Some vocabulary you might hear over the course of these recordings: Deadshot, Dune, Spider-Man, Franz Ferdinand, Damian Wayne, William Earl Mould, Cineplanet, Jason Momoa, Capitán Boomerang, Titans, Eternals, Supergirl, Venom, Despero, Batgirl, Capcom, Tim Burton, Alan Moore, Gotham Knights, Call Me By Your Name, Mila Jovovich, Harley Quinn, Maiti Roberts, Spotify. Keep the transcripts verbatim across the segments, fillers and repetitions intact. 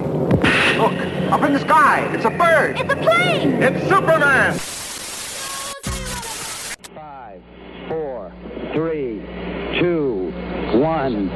Look, up in the sky, it's a bird. It's a plane. It's Superman. Five, four, three, two, one.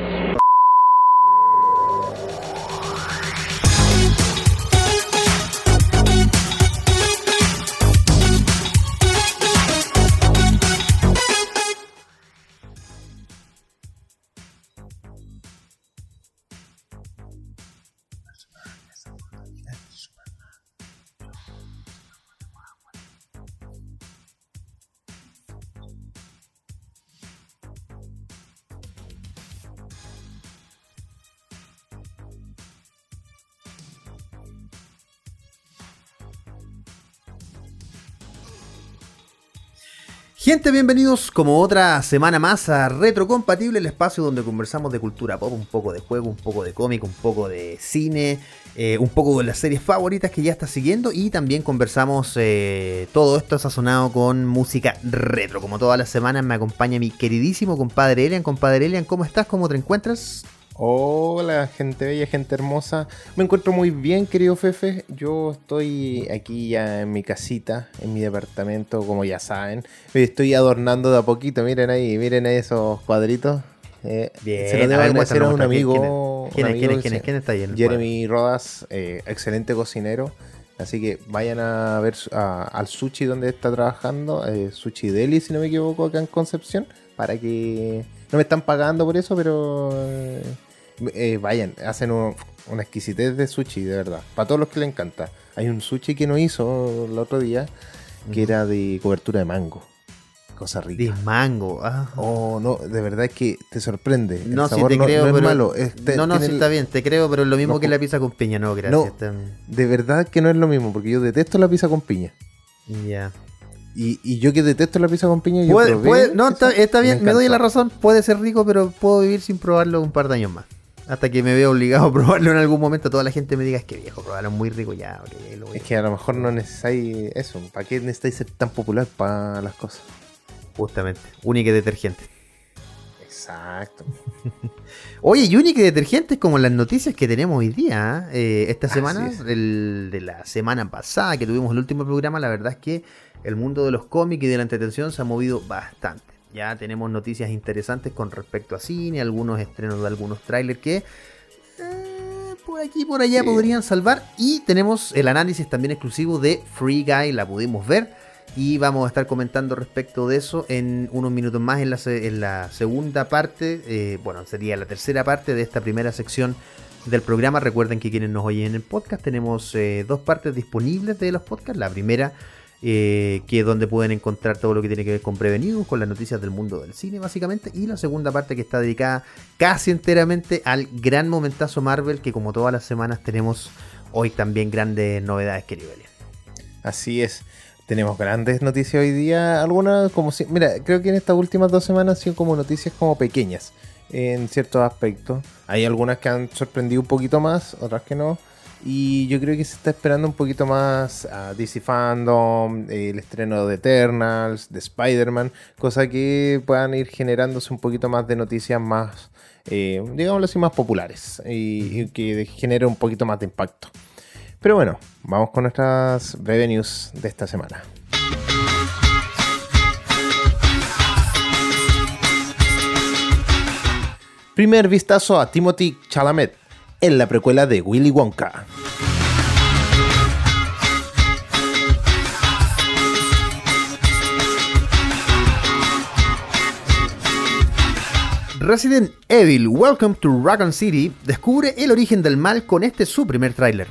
Gente, bienvenidos como otra semana más a Retro Compatible, el espacio donde conversamos de cultura pop, un poco de juego, un poco de cómic, un poco de cine, eh, un poco de las series favoritas que ya estás siguiendo y también conversamos, eh, todo esto sazonado con música retro. Como todas las semanas me acompaña mi queridísimo compadre Elian. Compadre Elian, ¿cómo estás? ¿Cómo te encuentras? Hola gente bella, gente hermosa, me encuentro muy bien, querido Fefe. Yo estoy aquí ya en mi casita, en mi departamento, como ya saben. Me estoy adornando de a poquito, miren ahí, miren ahí esos cuadritos. Eh, bien, se lo debo agradecer a un amigo. ¿Quién es? ¿Quién es? ¿Quién es? ¿Quién está ahí? Jeremy Rodas, eh, excelente cocinero. Así que vayan a ver a, al sushi donde está trabajando, eh, Sushi Deli, si no me equivoco, acá en Concepción, para que... No me están pagando por eso, pero... Eh, Eh, vayan, hacen un, una exquisitez de sushi, de verdad, para todos los que les encanta. Hay un sushi que nos hizo el otro día que mm. era de cobertura de mango. Cosa rica. De mango, ah. Oh, no, de verdad es que te sorprende. El no, sabor si te no, creo, no es pero, malo. Este, no, no, sí, el... está bien, te creo, pero es lo mismo no, que la pizza con piña, no, gracias. No, también. De verdad que no es lo mismo, porque yo detesto la pizza con piña. Ya. Yeah. Y, y yo que detesto la pizza con piña... Yo ¿Puede, puede, no, está, está bien, me, me doy la razón, puede ser rico, pero puedo vivir sin probarlo un par de años más. Hasta que me veo obligado a probarlo en algún momento. Toda la gente me diga, es que viejo, probaron muy rico ya. Okay, lo es que a lo mejor no necesitáis eso. ¿Para qué necesitáis ser tan popular para las cosas? Justamente. Única y detergente. Exacto. Oye, y única y detergente es como las noticias que tenemos hoy día. Eh, esta semana, es. el, de la semana pasada que tuvimos el último programa, la verdad es que el mundo de los cómics y de la entretención se ha movido bastante. Ya tenemos noticias interesantes con respecto a cine, algunos estrenos de algunos trailers que eh, por aquí y por allá sí. podrían salvar. Y tenemos el análisis también exclusivo de Free Guy, la pudimos ver. Y vamos a estar comentando respecto de eso en unos minutos más en la, en la segunda parte, eh, bueno, sería la tercera parte de esta primera sección del programa. Recuerden que quienes nos oyen en el podcast, tenemos eh, dos partes disponibles de los podcasts. La primera... Eh, que es donde pueden encontrar todo lo que tiene que ver con Prevenidos, con las noticias del mundo del cine básicamente, y la segunda parte que está dedicada casi enteramente al gran momentazo Marvel, que como todas las semanas tenemos hoy también grandes novedades, querido Elian. Así es, tenemos grandes noticias hoy día, algunas como si, mira, creo que en estas últimas dos semanas han sido como noticias como pequeñas en ciertos aspectos, hay algunas que han sorprendido un poquito más, otras que no. Y yo creo que se está esperando un poquito más a D C FanDome, el estreno de Eternals, de Spider-Man, cosa que puedan ir generándose un poquito más de noticias más, eh, digámoslo así, más populares y, y que genere un poquito más de impacto. Pero bueno, vamos con nuestras breve news de esta semana. Primer vistazo a Timothée Chalamet en la precuela de Willy Wonka. Resident Evil Welcome to Raccoon City descubre el origen del mal con este su primer tráiler.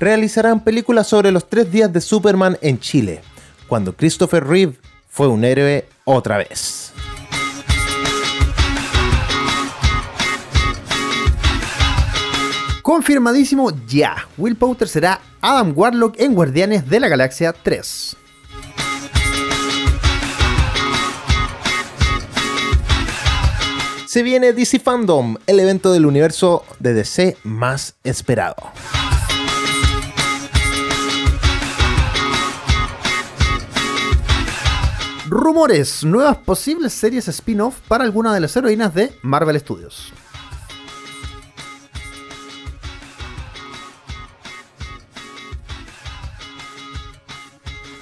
Realizarán películas sobre los tres días de Superman en Chile, cuando Christopher Reeve fue un héroe otra vez. Confirmadísimo ya, yeah. Will Poulter será Adam Warlock en Guardianes de la Galaxia tres. Se viene D C FanDome, el evento del universo de D C más esperado. Rumores, nuevas posibles series spin-off para alguna de las heroínas de Marvel Studios.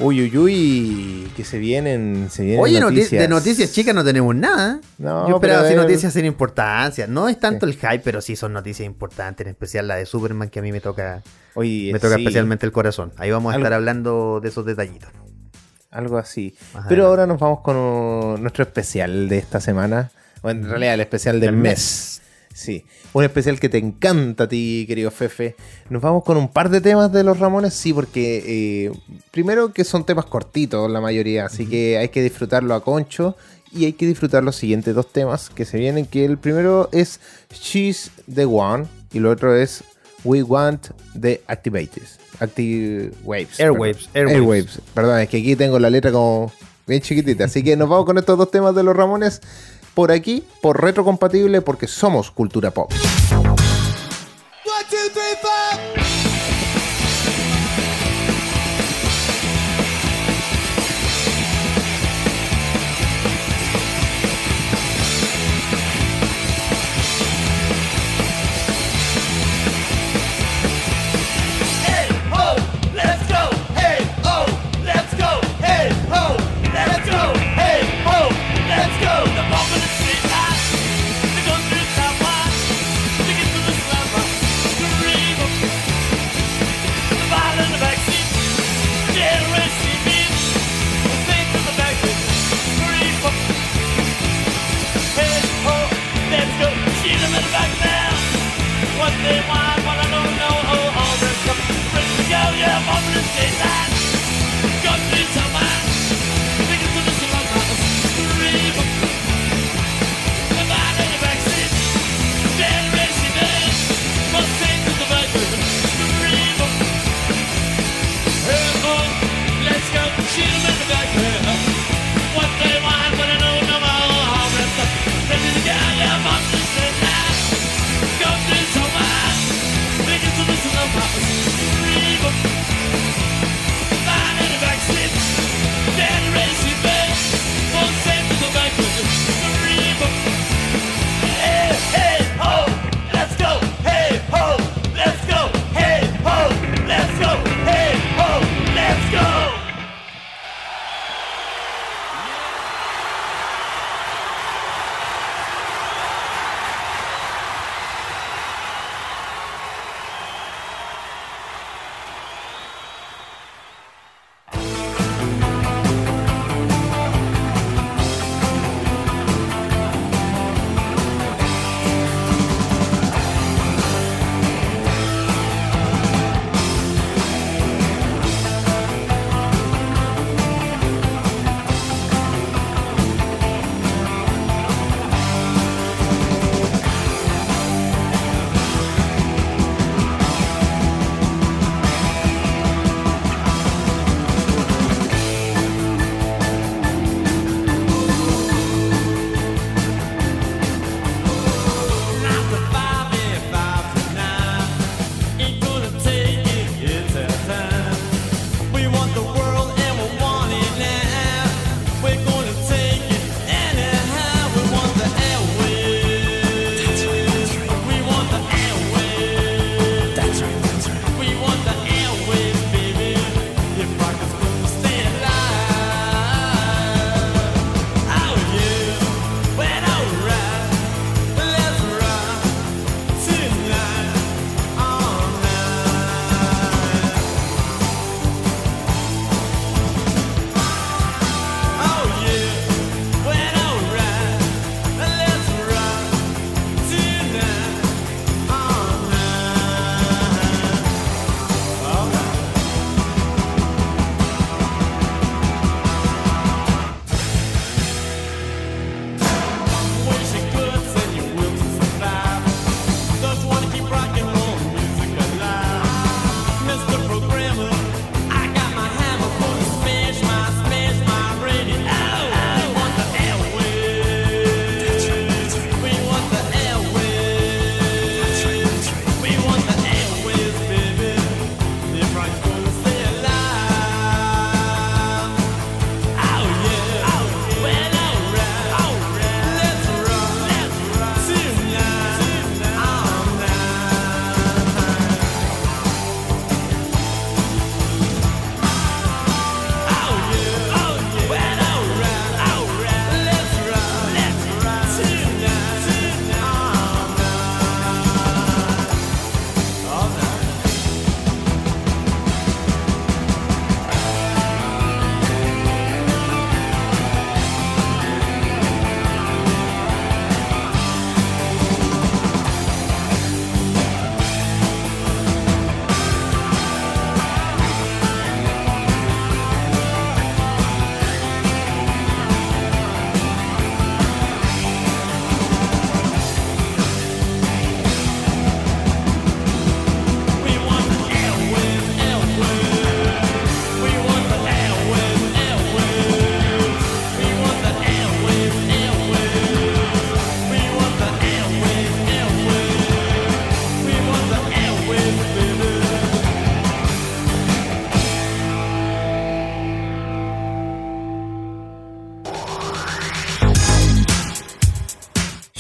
Uy, uy, uy, que se vienen, se vienen Oye, noticias. Oye, noti- de noticias chicas no tenemos nada. No, Yo esperaba así noticias sin importancia. No es tanto sí. el hype, pero sí son noticias importantes, en especial la de Superman, que a mí me toca, Oye, me toca sí. especialmente el corazón. Ahí vamos a Algo... estar hablando de esos detallitos. Algo así. Ajá. Pero ahora nos vamos con uh, nuestro especial de esta semana. O en realidad, el especial del el mes. mes. Sí, un especial que te encanta a ti, querido Fefe. Nos vamos con un par de temas de los Ramones, sí, porque eh, primero que son temas cortitos la mayoría, así uh-huh. que hay que disfrutarlo a concho y hay que disfrutar los siguientes dos temas que se vienen, que el primero es She's the One y el otro es We Want the Activates. Active Waves. Airwaves, Airwaves. Airwaves. Perdón, es que aquí tengo la letra como bien chiquitita, así que nos vamos con estos dos temas de los Ramones. Por aquí, por Retro Compatible, porque somos cultura pop. one, two, three, four Let's go! The pump in the street lights, they're going through the top lights.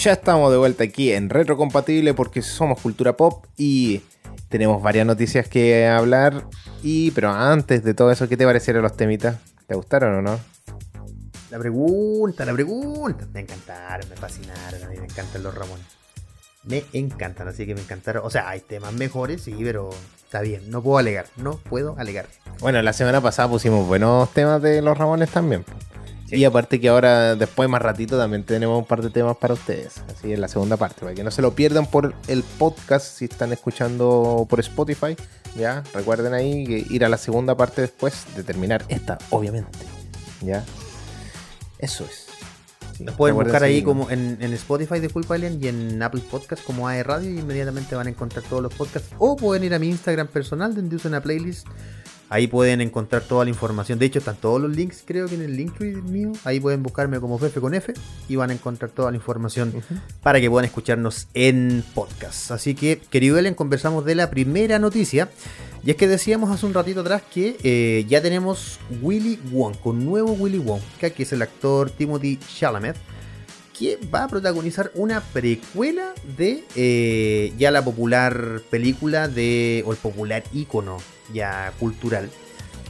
Ya estamos de vuelta aquí en Retro Compatible porque somos cultura pop y tenemos varias noticias que hablar. Y pero antes de todo eso, ¿qué te parecieron los temitas? ¿Te gustaron o no? La pregunta, la pregunta. Me encantaron, me fascinaron, a mí me encantan los Ramones. Me encantan, así que me encantaron. O sea, hay temas mejores, sí, pero está bien. No puedo alegar, no puedo alegar. Bueno, la semana pasada pusimos buenos temas de los Ramones también. Sí. Y aparte que ahora, después más ratito, también tenemos un par de temas para ustedes. Así en la segunda parte, para que no se lo pierdan por el podcast si están escuchando por Spotify. Ya, recuerden ahí que ir a la segunda parte después de terminar esta, obviamente. Ya. Eso es. Sí, nos pueden buscar ahí como en, en Spotify de Culpa Alien y en Apple Podcast como A E Radio y inmediatamente van a encontrar todos los podcasts. O pueden ir a mi Instagram personal donde uso una playlist. Ahí pueden encontrar toda la información. De hecho, están todos los links, creo que en el Linktree mío. Ahí pueden buscarme como Fefe con F y van a encontrar toda la información uh-huh. para que puedan escucharnos en podcast. Así que, querido Alien, conversamos de la primera noticia. Y es que decíamos hace un ratito atrás que eh, ya tenemos Willy Wonka, un nuevo Willy Wonka, que es el actor Timothée Chalamet, que va a protagonizar una precuela de eh, ya la popular película de, o el popular ícono ya cultural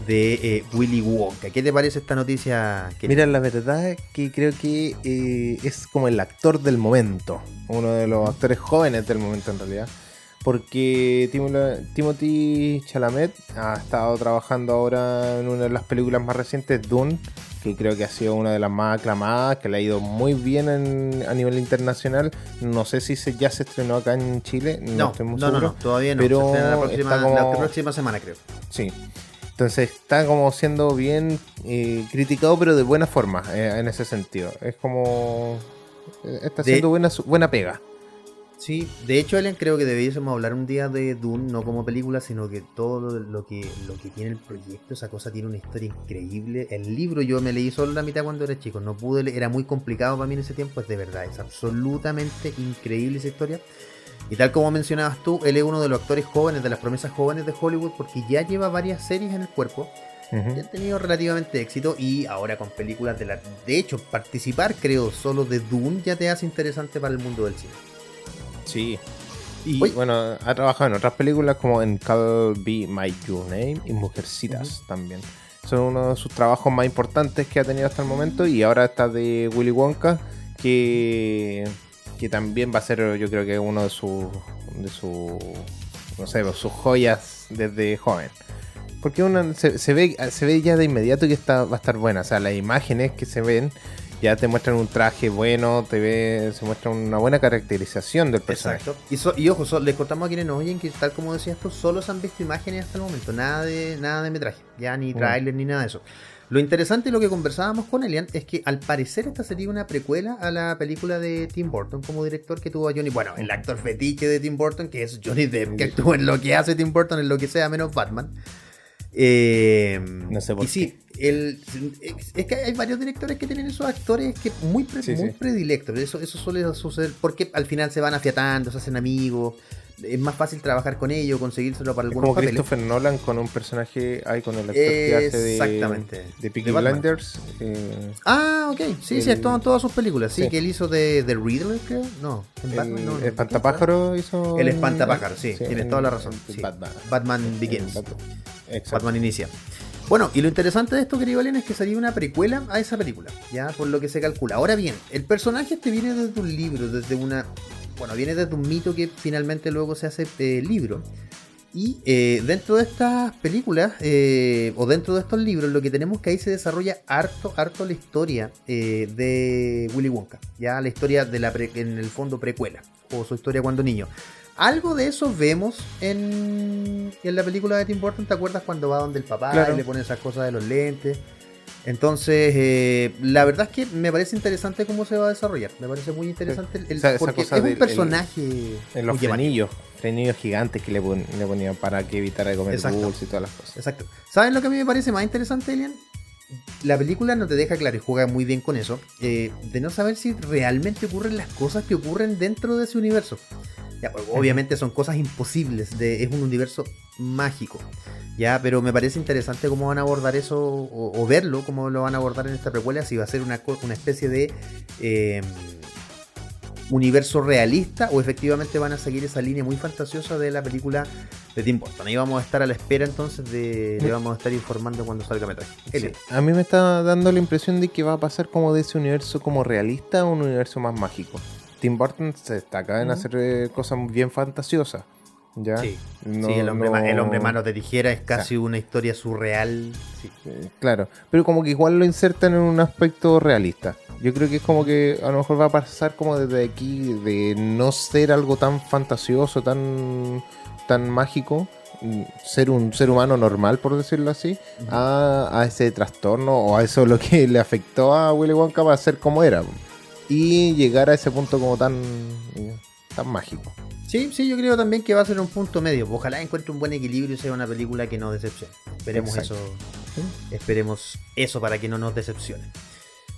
de eh, Willy Wonka. ¿Qué te parece esta noticia? Mira, la verdad es que creo que eh, es como el actor del momento, uno de los actores jóvenes del momento en realidad. Porque Timothée Chalamet ha estado trabajando ahora en una de las películas más recientes, Dune, que creo que ha sido una de las más aclamadas, que le ha ido muy bien en, a nivel internacional. No sé si se, ya se estrenó acá en Chile, no, no estoy muy no, seguro. No, no, todavía no, pero se estrena la próxima, como, la próxima semana, creo. Sí, entonces está como siendo bien eh, criticado, pero de buena forma, eh, en ese sentido. Es como... está haciendo de... buena, buena pega. Sí, de hecho, Ellen, creo que deberíamos hablar un día de Dune, no como película, sino que todo lo, lo, que, lo que tiene el proyecto, esa cosa tiene una historia increíble. El libro yo me leí solo la mitad cuando era chico, no pude leer, era muy complicado para mí en ese tiempo, es de verdad, es absolutamente increíble esa historia. Y tal como mencionabas tú, él es uno de los actores jóvenes, de las promesas jóvenes de Hollywood, porque ya lleva varias series en el cuerpo. Uh-huh. Han tenido relativamente éxito y ahora con películas de la... De hecho, participar, creo, solo de Dune ya te hace interesante para el mundo del cine. Sí, y Uy. bueno, ha trabajado en otras películas como en Call Me By Your Name y Mujercitas uh-huh. también. Son uno de sus trabajos más importantes que ha tenido hasta el momento y ahora está de Willy Wonka, que, que también va a ser, yo creo que uno de sus, de su, no sé, sus joyas desde joven. Porque una, se, se, ve, se ve ya de inmediato que está, va a estar buena, o sea, las imágenes que se ven... Ya te muestran un traje bueno, te ve, se muestra una buena caracterización del personaje. Exacto. Y, so, y ojo, so, les contamos a quienes nos oyen que, tal como decías tú, solo se han visto imágenes hasta el momento, nada de nada de metraje, ya ni tráiler uh. ni nada de eso. Lo interesante y lo que conversábamos con Elian es que al parecer esta sería una precuela a la película de Tim Burton como director que tuvo a Johnny... Bueno, el actor fetiche de Tim Burton, que es Johnny Depp, que actuó en lo que hace Tim Burton, en lo que sea, menos Batman. Eh, no sé por y qué. Sí, el, es que hay varios directores que tienen esos actores que muy, pre, sí, muy sí. predilectos. Eso, eso suele suceder porque al final se van afiatando, se hacen amigos. Es más fácil trabajar con ellos, conseguírselo para algunos papeles. Como Christopher Nolan con un personaje ahí con el actor que hace de, Exactamente. de Peaky Blinders. Eh, ah, ok. Sí, el, sí, estuvo en todas sus películas. Sí, sí, que él hizo de, de Riddler, creo. No, en Batman. El, no, el Espantapájaro hizo... El Espantapájaro, sí. sí tienes en, toda la razón. Sí. Batman. Batman Begins. Batman. Exacto. Batman Inicia. Bueno, y lo interesante de esto, querido Alien, es que sería una precuela a esa película, ya por lo que se calcula. Ahora bien, el personaje este viene desde un libro, desde una... Bueno, viene desde un mito que finalmente luego se hace eh, libro. Y eh, dentro de estas películas, eh, o dentro de estos libros, lo que tenemos que ahí se desarrolla harto, harto la historia eh, de Willy Wonka. Ya la historia de la pre- en el fondo precuela, o su historia cuando niño. Algo de eso vemos en, en la película de Tim Burton, ¿te acuerdas? Cuando va donde el papá claro. y le ponen esas cosas de los lentes. Entonces, eh, la verdad es que me parece interesante cómo se va a desarrollar. Me parece muy interesante el, el o sea, porque es un del, personaje el, en los frenillos, frenillos gigantes que le, pon, le ponían para que evitara comer dulce y todas las cosas. Exacto. ¿Saben lo que a mí me parece más interesante, Elian? La película no te deja claro y juega muy bien con eso, eh, de no saber si realmente ocurren las cosas que ocurren dentro de ese universo. Ya, obviamente son cosas imposibles, de, es un universo mágico, ya, pero me parece interesante cómo van a abordar eso, o, o verlo, cómo lo van a abordar en esta precuela, si va a ser una, una especie de eh, universo realista, o efectivamente van a seguir esa línea muy fantasiosa de la película de Tim Burton. Ahí vamos a estar a la espera, entonces de, le vamos a estar informando cuando salga metraje. Sí. A mí me está dando la impresión de que va a pasar como de ese universo como realista a un universo más mágico. Tim Burton se destaca en uh-huh. hacer cosas bien fantasiosas. ¿Ya? Sí. No, sí, el hombre, no... el hombre manos de tijera es casi claro. una historia surreal. Sí. Eh, claro, pero como que igual lo insertan en un aspecto realista. Yo creo que es como que a lo mejor va a pasar como desde aquí de no ser algo tan fantasioso, tan, tan mágico, ser un ser humano normal, por decirlo así, uh-huh. a, a ese trastorno o a eso lo que le afectó a Willy Wonka para ser como era y llegar a ese punto como tan, tan mágico. Sí, sí, yo creo también que va a ser un punto medio. Ojalá encuentre un buen equilibrio y sea una película que no decepcione. Esperemos Exacto. eso. ¿Sí? Esperemos eso para que no nos decepcione.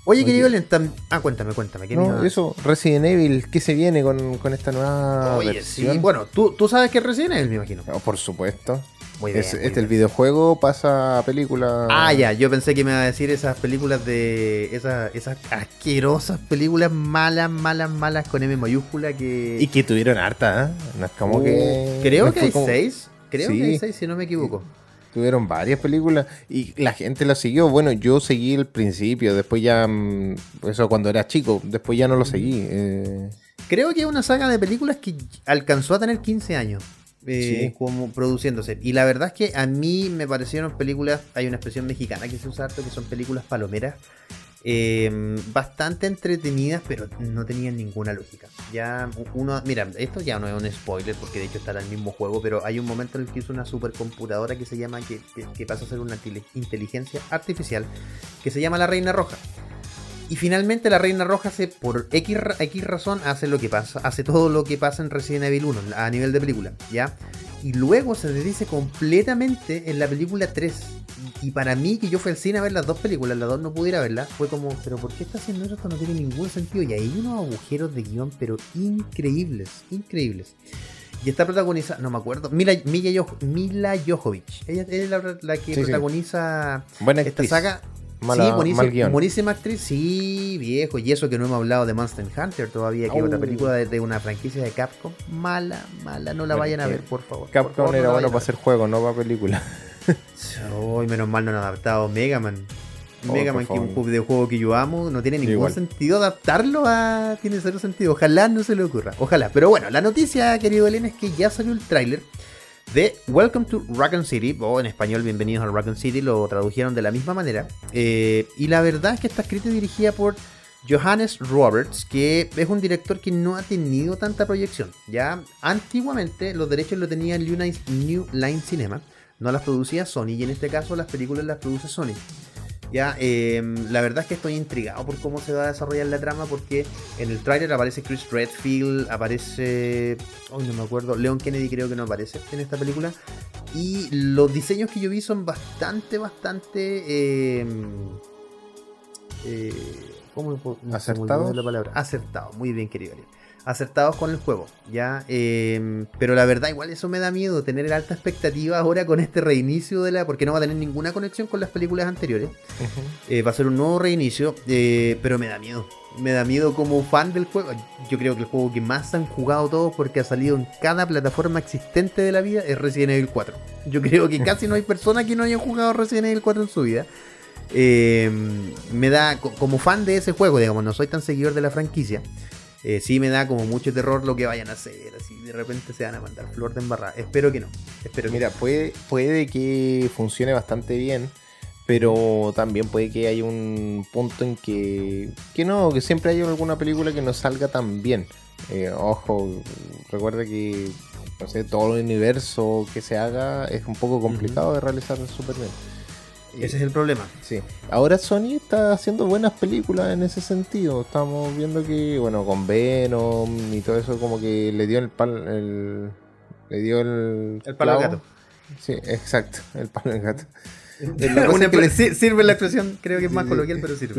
Oye, querido Len, ah, cuéntame, cuéntame. ¿Qué no, eso, Resident Evil, ¿qué se viene con, con esta nueva Oye, versión? Sí, bueno, ¿tú, tú sabes que es Resident Evil, me imagino. No, por supuesto. Muy bien, es, muy este bien. El videojuego pasa a película. Ah, ya, yo pensé que me iba a decir esas películas de... Esas, esas asquerosas películas malas, malas, malas con M mayúscula que... Y que tuvieron harta, ¿eh? No es como uh, que... Creo no que hay como... seis, creo sí. que hay seis, si no me equivoco. Tuvieron varias películas y la gente las siguió. Bueno, yo seguí el principio, después ya... Eso cuando era chico, después ya no lo seguí. Eh... Creo que es una saga de películas que alcanzó a tener quince años. Eh, sí. Como produciéndose. Y la verdad es que a mí me parecieron películas, hay una expresión mexicana que se usa harto, que son películas palomeras, eh, bastante entretenidas, pero no tenían ninguna lógica. Ya uno, mira, esto ya no es un spoiler, porque de hecho está en el mismo juego, pero hay un momento en el que usa una supercomputadora que se llama, que, que, que pasa a ser una inteligencia artificial, que se llama la Reina Roja. Y finalmente la Reina Roja hace, por X, X razón, hace lo que pasa, hace todo lo que pasa en Resident Evil uno a nivel de película, ¿ya? Y luego se desdice completamente en la película tres. Y, y para mí, que yo fui al cine a ver las dos películas, las dos no pude ir a verlas, fue como, pero ¿por qué está haciendo esto? No tiene ningún sentido. Y hay unos agujeros de guión, pero increíbles, increíbles. Y está protagonizada, no me acuerdo, Mila, Mila, Yo, Mila Jovovich. Ella es la, la que sí, protagoniza sí. Buena esta actriz. Saga. Mala, sí, buenísima, buenísima actriz, sí, viejo. Y eso que no hemos hablado de Monster Hunter todavía, que oh. otra película de, de una franquicia de Capcom. Mala, mala, no la vayan a ver, por favor. Capcom por favor, era no bueno para hacer juegos, no para películas. oh, menos mal no han adaptado Mega Man. Oh, Mega Man, favor. Que es un videojuego que yo amo, no tiene ningún Igual. sentido adaptarlo a... Tiene cero sentido, ojalá no se le ocurra, ojalá. Pero bueno, la noticia, querido Elena, es que ya salió el tráiler de Welcome to Raccoon City, o en español Bienvenidos al Raccoon City, lo tradujeron de la misma manera, eh, y la verdad es que está escrita y dirigida por Johannes Roberts, que es un director que no ha tenido tanta proyección. Ya antiguamente los derechos lo tenía New Line Cinema, no las producía Sony, y en este caso las películas las produce Sony. Ya, eh, la verdad es que estoy intrigado por cómo se va a desarrollar la trama, porque en el tráiler aparece Chris Redfield, aparece... Oh, no me acuerdo, Leon Kennedy creo que no aparece en esta película. Y los diseños que yo vi son bastante, bastante... Eh, eh, ¿Cómo puedo acertados? La palabra? Acertado, muy bien querido Ariel. Acertados con el juego, ya, eh, pero la verdad igual eso me da miedo, tener alta expectativa ahora con este reinicio de la, porque no va a tener ninguna conexión con las películas anteriores. Uh-huh. eh, va a ser un nuevo reinicio, eh, pero me da miedo, me da miedo como fan del juego. Yo creo que el juego que más han jugado todos, porque ha salido en cada plataforma existente de la vida, es Resident Evil cuatro. Yo creo que casi no hay persona que no haya jugado Resident Evil cuatro en su vida. eh, me da, como fan de ese juego, digamos, no soy tan seguidor de la franquicia. Eh, sí me da como mucho terror lo que vayan a hacer, así de repente se van a mandar flor de embarrada. Espero que no. Espero Mira, que... puede, puede que funcione bastante bien, pero también puede que haya un punto en que, que no, que siempre haya alguna película que no salga tan bien. Eh, ojo, recuerda que no sé, todo el universo que se haga es un poco complicado uh-huh. de realizar en Superman. Ese es el problema. Sí. Ahora Sony está haciendo buenas películas en ese sentido. Estamos viendo que, bueno, con Venom y todo eso, como que le dio el pal... El, le dio el... El palo al gato. Sí, exacto. El palo al gato. Una, que le, sirve la expresión, creo que es más le, coloquial, pero sirve.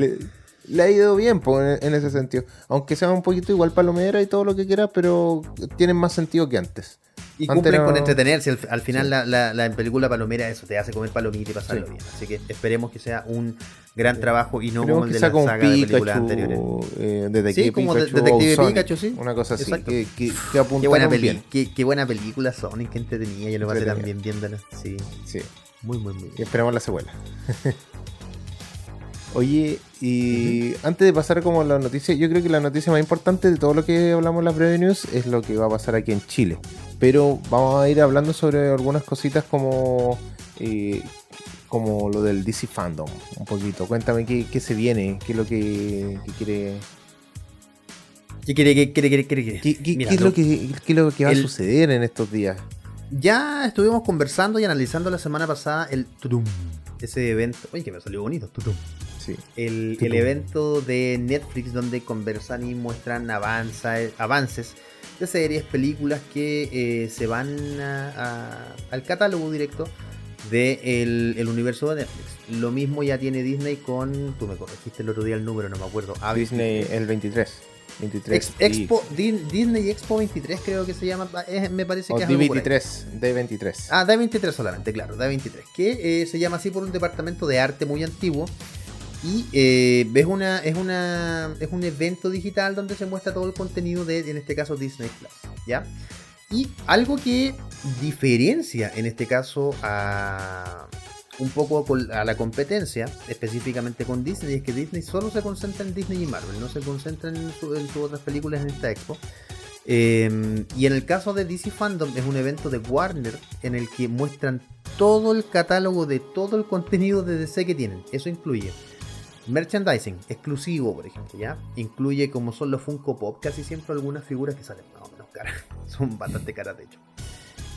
Le, le ha ido bien en, en ese sentido. Aunque sea un poquito igual palomera y todo lo que quiera, pero tienen más sentido que antes. Y antes cumplen no... con entretenerse. Al, al final, sí. la, la, la película palomera, eso te hace comer palomita y pasarlo sí. bien. Así que esperemos que sea un gran trabajo y no esperemos como el de la saga Pikachu, de películas anteriores. Eh, Detective sí, como Pikachu, Detective Sonic, Pikachu, sí. Una cosa así. Que, que, que qué, buena peli, qué, qué buena película, Sonic, que entretenía. Yo lo pasé también viéndola. Sí. sí. Muy, muy, muy. Y esperamos la secuela. Oye, y uh-huh. antes de pasar como a las noticias, yo creo que la noticia más importante de todo lo que hablamos en las Breve News es lo que va a pasar aquí en Chile. Pero vamos a ir hablando sobre algunas cositas como eh, como lo del D C FanDome, un poquito. Cuéntame qué, qué se viene, qué es lo que, que quiere... ¿Qué quiere, qué quiere, qué quiere? ¿Qué, qué, Mira, qué, es lo que, qué es lo que va el... a suceder en estos días? Ya estuvimos conversando y analizando la semana pasada el tutum, ese evento. Oye, que me salió bonito, tutum. Sí. El, tutum. el evento de Netflix donde conversan y muestran avanza, avances de series, películas que eh, se van a, a, al catálogo directo del el universo de Netflix. Lo mismo ya tiene Disney con... Tú me corregiste el otro día el número, no me acuerdo. Ah, Disney el veintitrés. veintitrés Ex, Expo, y... Disney Expo veintitrés creo que se llama, es, me parece que o es D veintitrés, D veintitrés. Ah, D veintitrés solamente, claro, D veintitrés, que eh, se llama así por un departamento de arte muy antiguo y eh, es, una, es, una, es un evento digital donde se muestra todo el contenido de, en este caso, Disney Plus, ¿ya? Y algo que diferencia en este caso a... un poco a la competencia, específicamente con Disney, es que Disney solo se concentra en Disney y Marvel, no se concentra en sus su otras películas en esta expo. Eh, y en el caso de D C FanDome es un evento de Warner en el que muestran todo el catálogo de todo el contenido de D C que tienen. Eso incluye merchandising exclusivo, por ejemplo, ¿ya? Incluye como son los Funko Pop, casi siempre algunas figuras que salen más o menos caras, son bastante caras de hecho.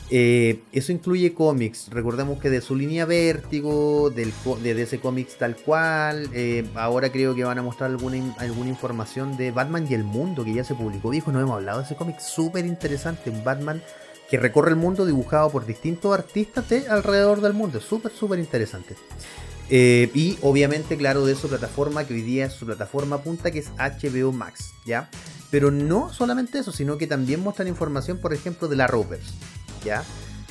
Eh, eso incluye cómics, recordemos que de su línea Vértigo, del, de, de ese cómics tal cual, eh, ahora creo que van a mostrar alguna, alguna información de Batman y el mundo que ya se publicó, viejo, no hemos hablado de ese cómic súper interesante, un Batman que recorre el mundo dibujado por distintos artistas de alrededor del mundo, súper súper interesante. Eh, y obviamente, claro, de su plataforma que hoy día es su plataforma punta, que es H B O Max, ¿ya? Pero no solamente eso, sino que también muestran información, por ejemplo, de la Rovers, ¿ya?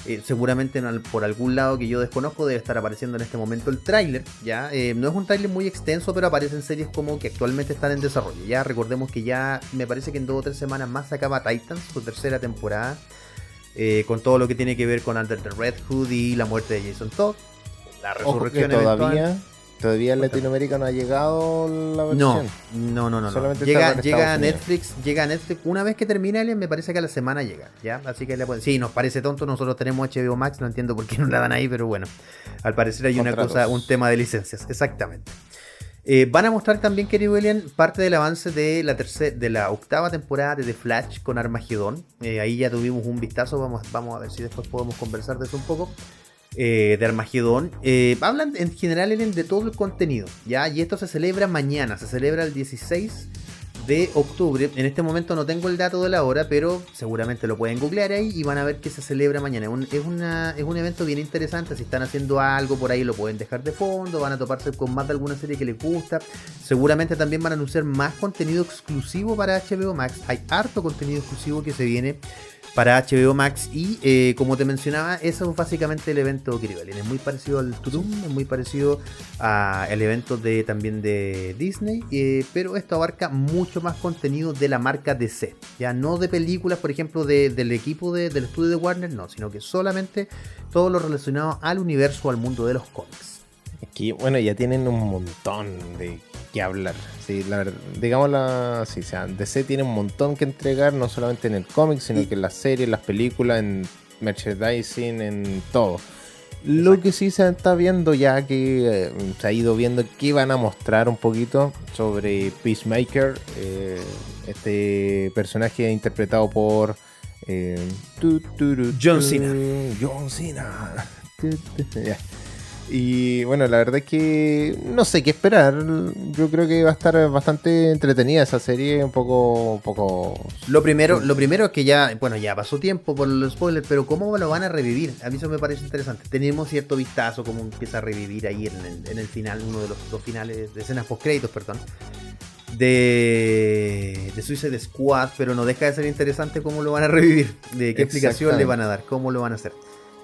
Eh, seguramente en, por algún lado que yo desconozco debe estar apareciendo en este momento el tráiler, ¿ya? Eh, no es un tráiler muy extenso, pero aparecen series como que actualmente están en desarrollo, ¿ya? Recordemos que ya me parece que en dos o tres semanas más se acaba Titans, su tercera temporada, eh, con todo lo que tiene que ver con Under the Red Hood y la muerte de Jason Todd, la resurrección todavía eventual. Todavía en Latinoamérica no ha llegado la versión. No, no, no, no. Solamente llega, llega a Netflix, llega a Netflix. Una vez que termina él, me parece que a la semana llega, ¿ya? Así que le pueden... Sí, nos parece tonto, nosotros tenemos H B O Max, no entiendo por qué no la dan ahí, pero bueno. Al parecer hay una cosa, un tema de licencias, exactamente. Eh, van a mostrar también, querido Elian, parte del avance de la tercera, de la octava temporada de The Flash con Armagedón. Eh, ahí ya tuvimos un vistazo, vamos, vamos a ver si después podemos conversar de eso un poco. Eh, de Armagedón, eh, hablan en general de todo el contenido, ¿ya? Y esto se celebra mañana, se celebra el dieciséis de octubre. En este momento no tengo el dato de la hora, pero seguramente lo pueden googlear ahí y van a ver que se celebra mañana. Un, es, una, es un evento bien interesante, si están haciendo algo por ahí lo pueden dejar de fondo, van a toparse con más de alguna serie que les gusta. Seguramente también van a anunciar más contenido exclusivo para H B O Max. Hay harto contenido exclusivo que se viene para H B O Max y eh, como te mencionaba, eso es básicamente el evento Kiribali. Es muy parecido al Tutum, es muy parecido al evento de, también de Disney, eh, pero esto abarca mucho más contenido de la marca D C, ya no de películas, por ejemplo, de, del equipo de, del estudio de Warner, no, sino que solamente todo lo relacionado al universo, al mundo de los cómics. Aquí, bueno, ya tienen un montón de que hablar, sí, la verdad, digamos la, sí, o sea, D C tiene un montón que entregar, no solamente en el cómic, sino sí. que en las series, las películas, en merchandising, en todo. Exacto. Lo que sí se está viendo ya, que eh, se ha ido viendo que van a mostrar un poquito sobre Peacemaker, eh, este personaje interpretado por eh, tu, tu, tu, tu, John Cena. John Cena. yeah. Y bueno, la verdad es que no sé qué esperar. Yo creo que va a estar bastante entretenida esa serie, un poco, un poco... Lo primero, lo primero es que ya, bueno, ya pasó tiempo por los spoilers, pero ¿cómo lo van a revivir? A mí eso me parece interesante. Tenemos cierto vistazo cómo empieza a revivir ahí en el, en el final, uno de los dos finales de escenas post créditos, perdón. de, de Suicide Squad, pero no deja de ser interesante cómo lo van a revivir, de qué explicación le van a dar, cómo lo van a hacer.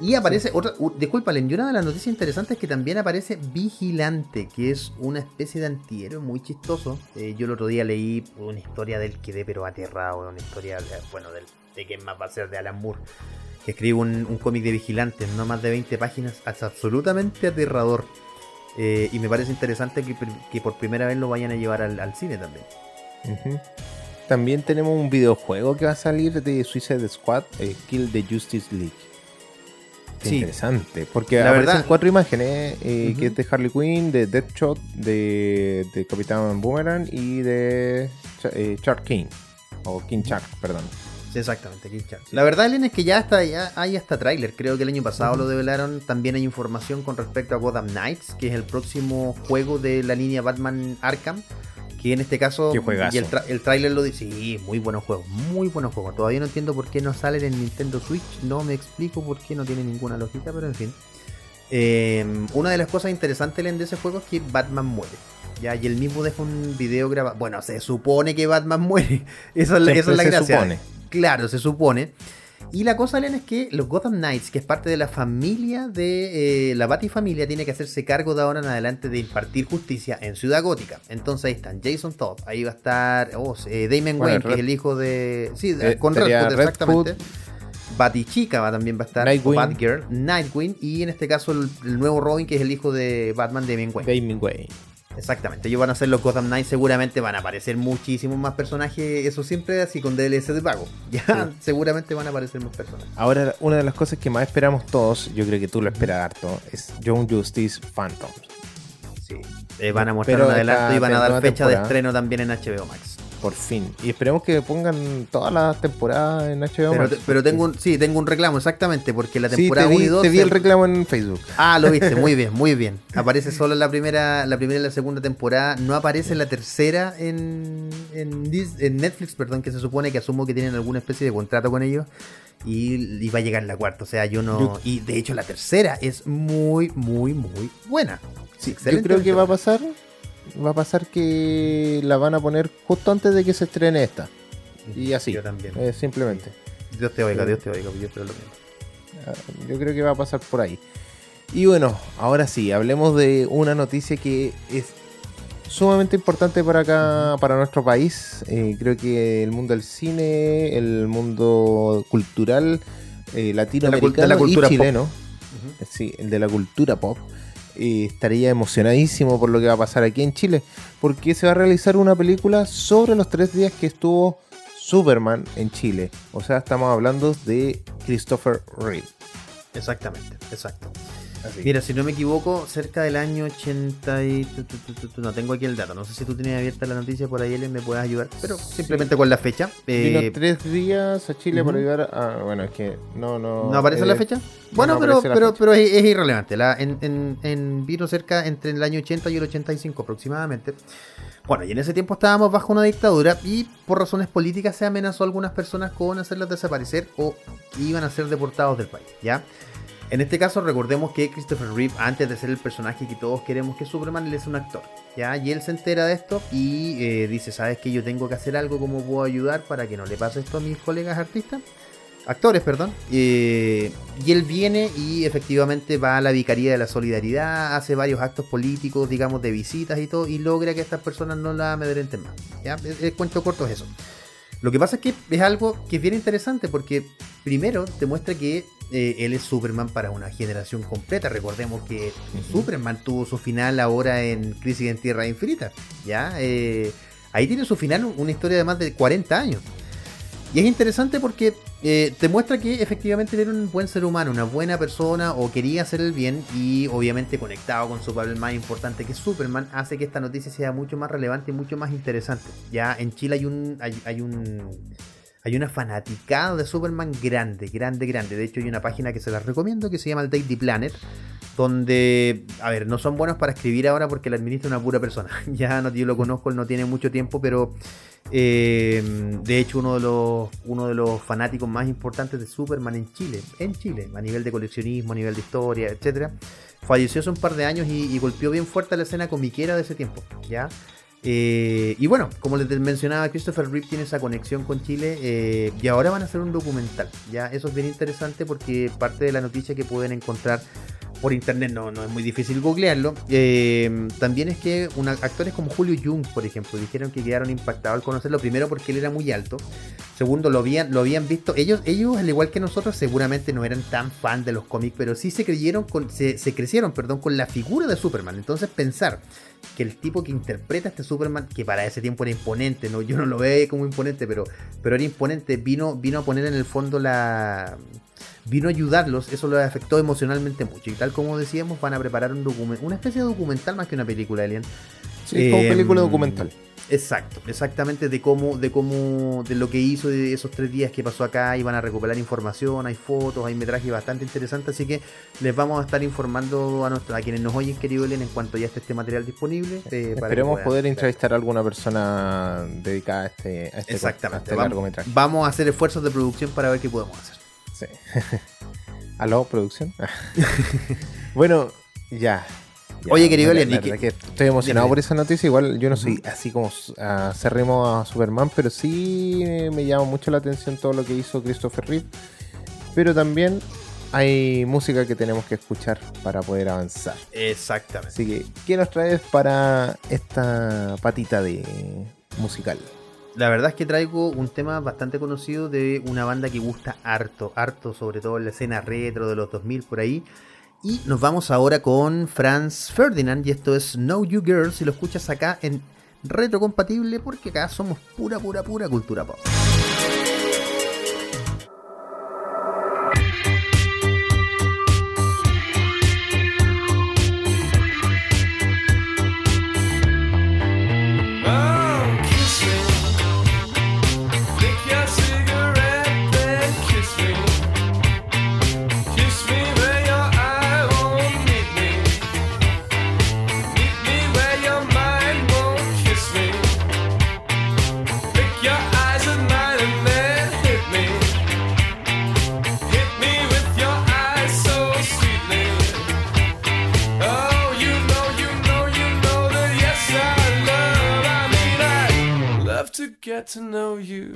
Y aparece, sí. otra, uh, discúlpale, y una de las noticias interesantes es que también aparece Vigilante, que es una especie de antihéroe muy chistoso. Eh, yo el otro día leí una historia del que quedé pero aterrado, una historia, bueno, del, de quién más va a ser, de Alan Moore, que escribe un, un cómic de Vigilante, no más de veinte páginas, es absolutamente aterrador. Eh, y me parece interesante que, que por primera vez lo vayan a llevar al, al cine también. Uh-huh. También tenemos un videojuego que va a salir de Suicide Squad, eh, Kill the Justice League. Sí. Interesante, porque la aparecen verdad. cuatro imágenes eh, uh-huh. que es de Harley Quinn, de Deadshot, de, de Capitán Boomerang y de eh, Shark King, o King Shark, perdón. Sí, exactamente, King Shark. Sí. La verdad, Len, es que ya, está, ya hay hasta tráiler, creo que el año pasado uh-huh. lo develaron. También hay información con respecto a Gotham Knights, que es el próximo juego de la línea Batman Arkham, que en este caso, y el, tra- el tráiler lo dice, sí, muy buenos juegos, muy buenos juegos. Todavía no entiendo por qué no salen en Nintendo Switch, no me explico por qué, no tiene ninguna lógica, pero en fin. Eh, una de las cosas interesantes, Len, de ese juego es que Batman muere. Ya, y él mismo deja un video grabado. Bueno, se supone que Batman muere. Esa es la, esa es la gracia. Supone. Claro, se supone. Y la cosa, Len, es que los Gotham Knights, que es parte de la familia de eh, la Batifamilia, tiene que hacerse cargo de ahora en adelante de impartir justicia en Ciudad Gótica. Entonces ahí están Jason Todd, ahí va a estar oh, eh, Damian bueno, Wayne, Red... que es el hijo de... Sí, eh, con Redfoot, exactamente. Redfoot. Batichica va, también va a estar, Nightwing. Batgirl, Nightwing, y en este caso el, el nuevo Robin, que es el hijo de Batman, Damian Wayne. Damian Wayne. Exactamente, ellos van a ser los Gotham Knights, seguramente van a aparecer muchísimos más personajes, eso siempre así con D L C de pago, ya sí. seguramente van a aparecer más personajes. Ahora, una de las cosas que más esperamos todos, yo creo que tú lo esperas harto, es Young Justice Phantom. Sí, eh, van a mostrar Pero un adelanto y van a dar fecha de estreno también en H B O Max. Por fin. Y esperemos que pongan todas las temporadas en H B O pero, Max. Pero tengo un, sí, tengo un reclamo, exactamente, porque la temporada sí, te vi, uno y dos... te vi el reclamo en Facebook. Ah, lo viste, muy bien, muy bien. Aparece solo en la primera, la primera y la segunda temporada, no aparece en la tercera en, en, en Netflix, perdón, que se supone que asumo que tienen alguna especie de contrato con ellos, y, y va a llegar la cuarta, o sea, yo no... Y de hecho la tercera es muy, muy, muy buena. Sí, excelente. Yo creo que va a pasar... va a pasar que la van a poner justo antes de que se estrene esta. Y así. Yo también. Eh, simplemente. Dios te oiga, Dios te oiga, yo espero lo mismo. Yo creo que va a pasar por ahí. Y bueno, ahora sí, hablemos de una noticia que es sumamente importante para acá, para nuestro país. Eh, creo que el mundo del cine, el mundo cultural, eh, latinoamericano la cultura y chileno. Uh-huh. Sí, el de la cultura pop. Eh, estaría emocionadísimo por lo que va a pasar aquí en Chile, porque se va a realizar una película sobre los tres días que estuvo Superman en Chile. O sea, estamos hablando de Christopher Reeve. Exactamente, exacto. Así. Mira, si no me equivoco, cerca del año ochenta y... No tengo aquí el dato, no sé si tú tienes abierta la noticia por ahí, Ellen, me puedes ayudar, pero simplemente sí. con la fecha. Eh... Vino tres días a Chile uh-huh. para ayudar a... Bueno, es que no... ¿No, ¿No aparece eh... la fecha? Bueno, no, pero, no pero, pero, fecha. pero es, es irrelevante. La, en, en, en vino cerca entre el año ochenta y el ochenta y cinco aproximadamente. Bueno, y en ese tiempo estábamos bajo una dictadura y por razones políticas se amenazó a algunas personas con hacerlas desaparecer o iban a ser deportados del país, ¿ya? En este caso recordemos que Christopher Reeve, antes de ser el personaje que todos queremos que Superman, él es un actor, ¿ya? Y él se entera de esto y eh, dice, ¿sabes qué? Yo tengo que hacer algo, ¿cómo puedo ayudar para que no le pase esto a mis colegas artistas? Actores, perdón. Eh, y él viene y efectivamente va a la Vicaría de la Solidaridad, hace varios actos políticos, digamos, de visitas y todo, y logra que estas personas no la amedrenten más, ¿ya? El, el cuento corto es eso. Lo que pasa es que es algo que es bien interesante porque primero te muestra que eh, él es Superman para una generación completa. Recordemos que uh-huh. Superman tuvo su final ahora en Crisis en Tierra Infinita, ¿ya? Eh, ahí tiene su final una historia de más de cuarenta años. Y es interesante porque eh, te muestra que efectivamente era un buen ser humano, una buena persona o quería hacer el bien y obviamente conectado con su papel más importante que es Superman, hace que esta noticia sea mucho más relevante y mucho más interesante. Ya en Chile hay un hay, hay un hay una fanaticada de Superman grande, grande, grande. De hecho hay una página que se las recomiendo que se llama el Daily Planet, donde, a ver, no son buenos para escribir ahora porque la administra una pura persona. Ya no, yo lo conozco, él no tiene mucho tiempo, pero eh, de hecho uno de los uno de los fanáticos más importantes de Superman en Chile, en Chile, a nivel de coleccionismo, a nivel de historia, etcétera, falleció hace un par de años y, y golpeó bien fuerte a la escena comiquera de ese tiempo, ¿ya? Eh, y bueno, como les mencionaba, Christopher Reeve tiene esa conexión con Chile, eh, y ahora van a hacer un documental. Ya, eso es bien interesante porque parte de la noticia que pueden encontrar por internet, no, no es muy difícil googlearlo, eh, también es que una, actores como Julio Jung, por ejemplo, dijeron que quedaron impactados al conocerlo, primero porque él era muy alto, segundo lo habían, lo habían visto, ellos, ellos al igual que nosotros seguramente no eran tan fan de los cómics, pero sí se creyeron con, se, se crecieron perdón, con la figura de Superman. Entonces pensar que el tipo que interpreta a este Superman, que para ese tiempo era imponente, no, yo no lo veo como imponente, pero, pero era imponente, vino, vino a poner en el fondo la... vino a ayudarlos, eso los afectó emocionalmente mucho. Y tal como decíamos, van a preparar un document- una especie de documental más que una película, Alien. Sí, eh, como película documental. Exacto, exactamente de cómo, de cómo, de lo que hizo, de esos tres días que pasó acá, y van a recuperar información, hay fotos, hay metraje bastante interesante, así que les vamos a estar informando a, nuestro, a quienes nos oyen, querido Elen, en cuanto ya esté este material disponible. Eh, Esperemos para poder, poder entrevistar a alguna persona dedicada a este, a este, exactamente, a este vamos, largometraje. Vamos a hacer esfuerzos de producción para ver qué podemos hacer. Sí. ¿Aló, producción? Bueno, ya, ya. Oye, querido Elian, la, la, la que... estoy emocionado Dime. por esa noticia. Igual yo no soy así como uh, cerremos a Superman, pero sí eh, me llama mucho la atención todo lo que hizo Christopher Reeve. Pero también hay música que tenemos que escuchar para poder avanzar. Exactamente. Así que, ¿qué nos traes para esta patita de musical? La verdad es que traigo un tema bastante conocido de una banda que gusta harto, harto, sobre todo en la escena retro de los dos mil por ahí. Y nos vamos ahora con Franz Ferdinand, y esto es Know You Girl, si lo escuchas acá en Retro Compatible, porque acá somos pura, pura, pura cultura pop. Get to know you.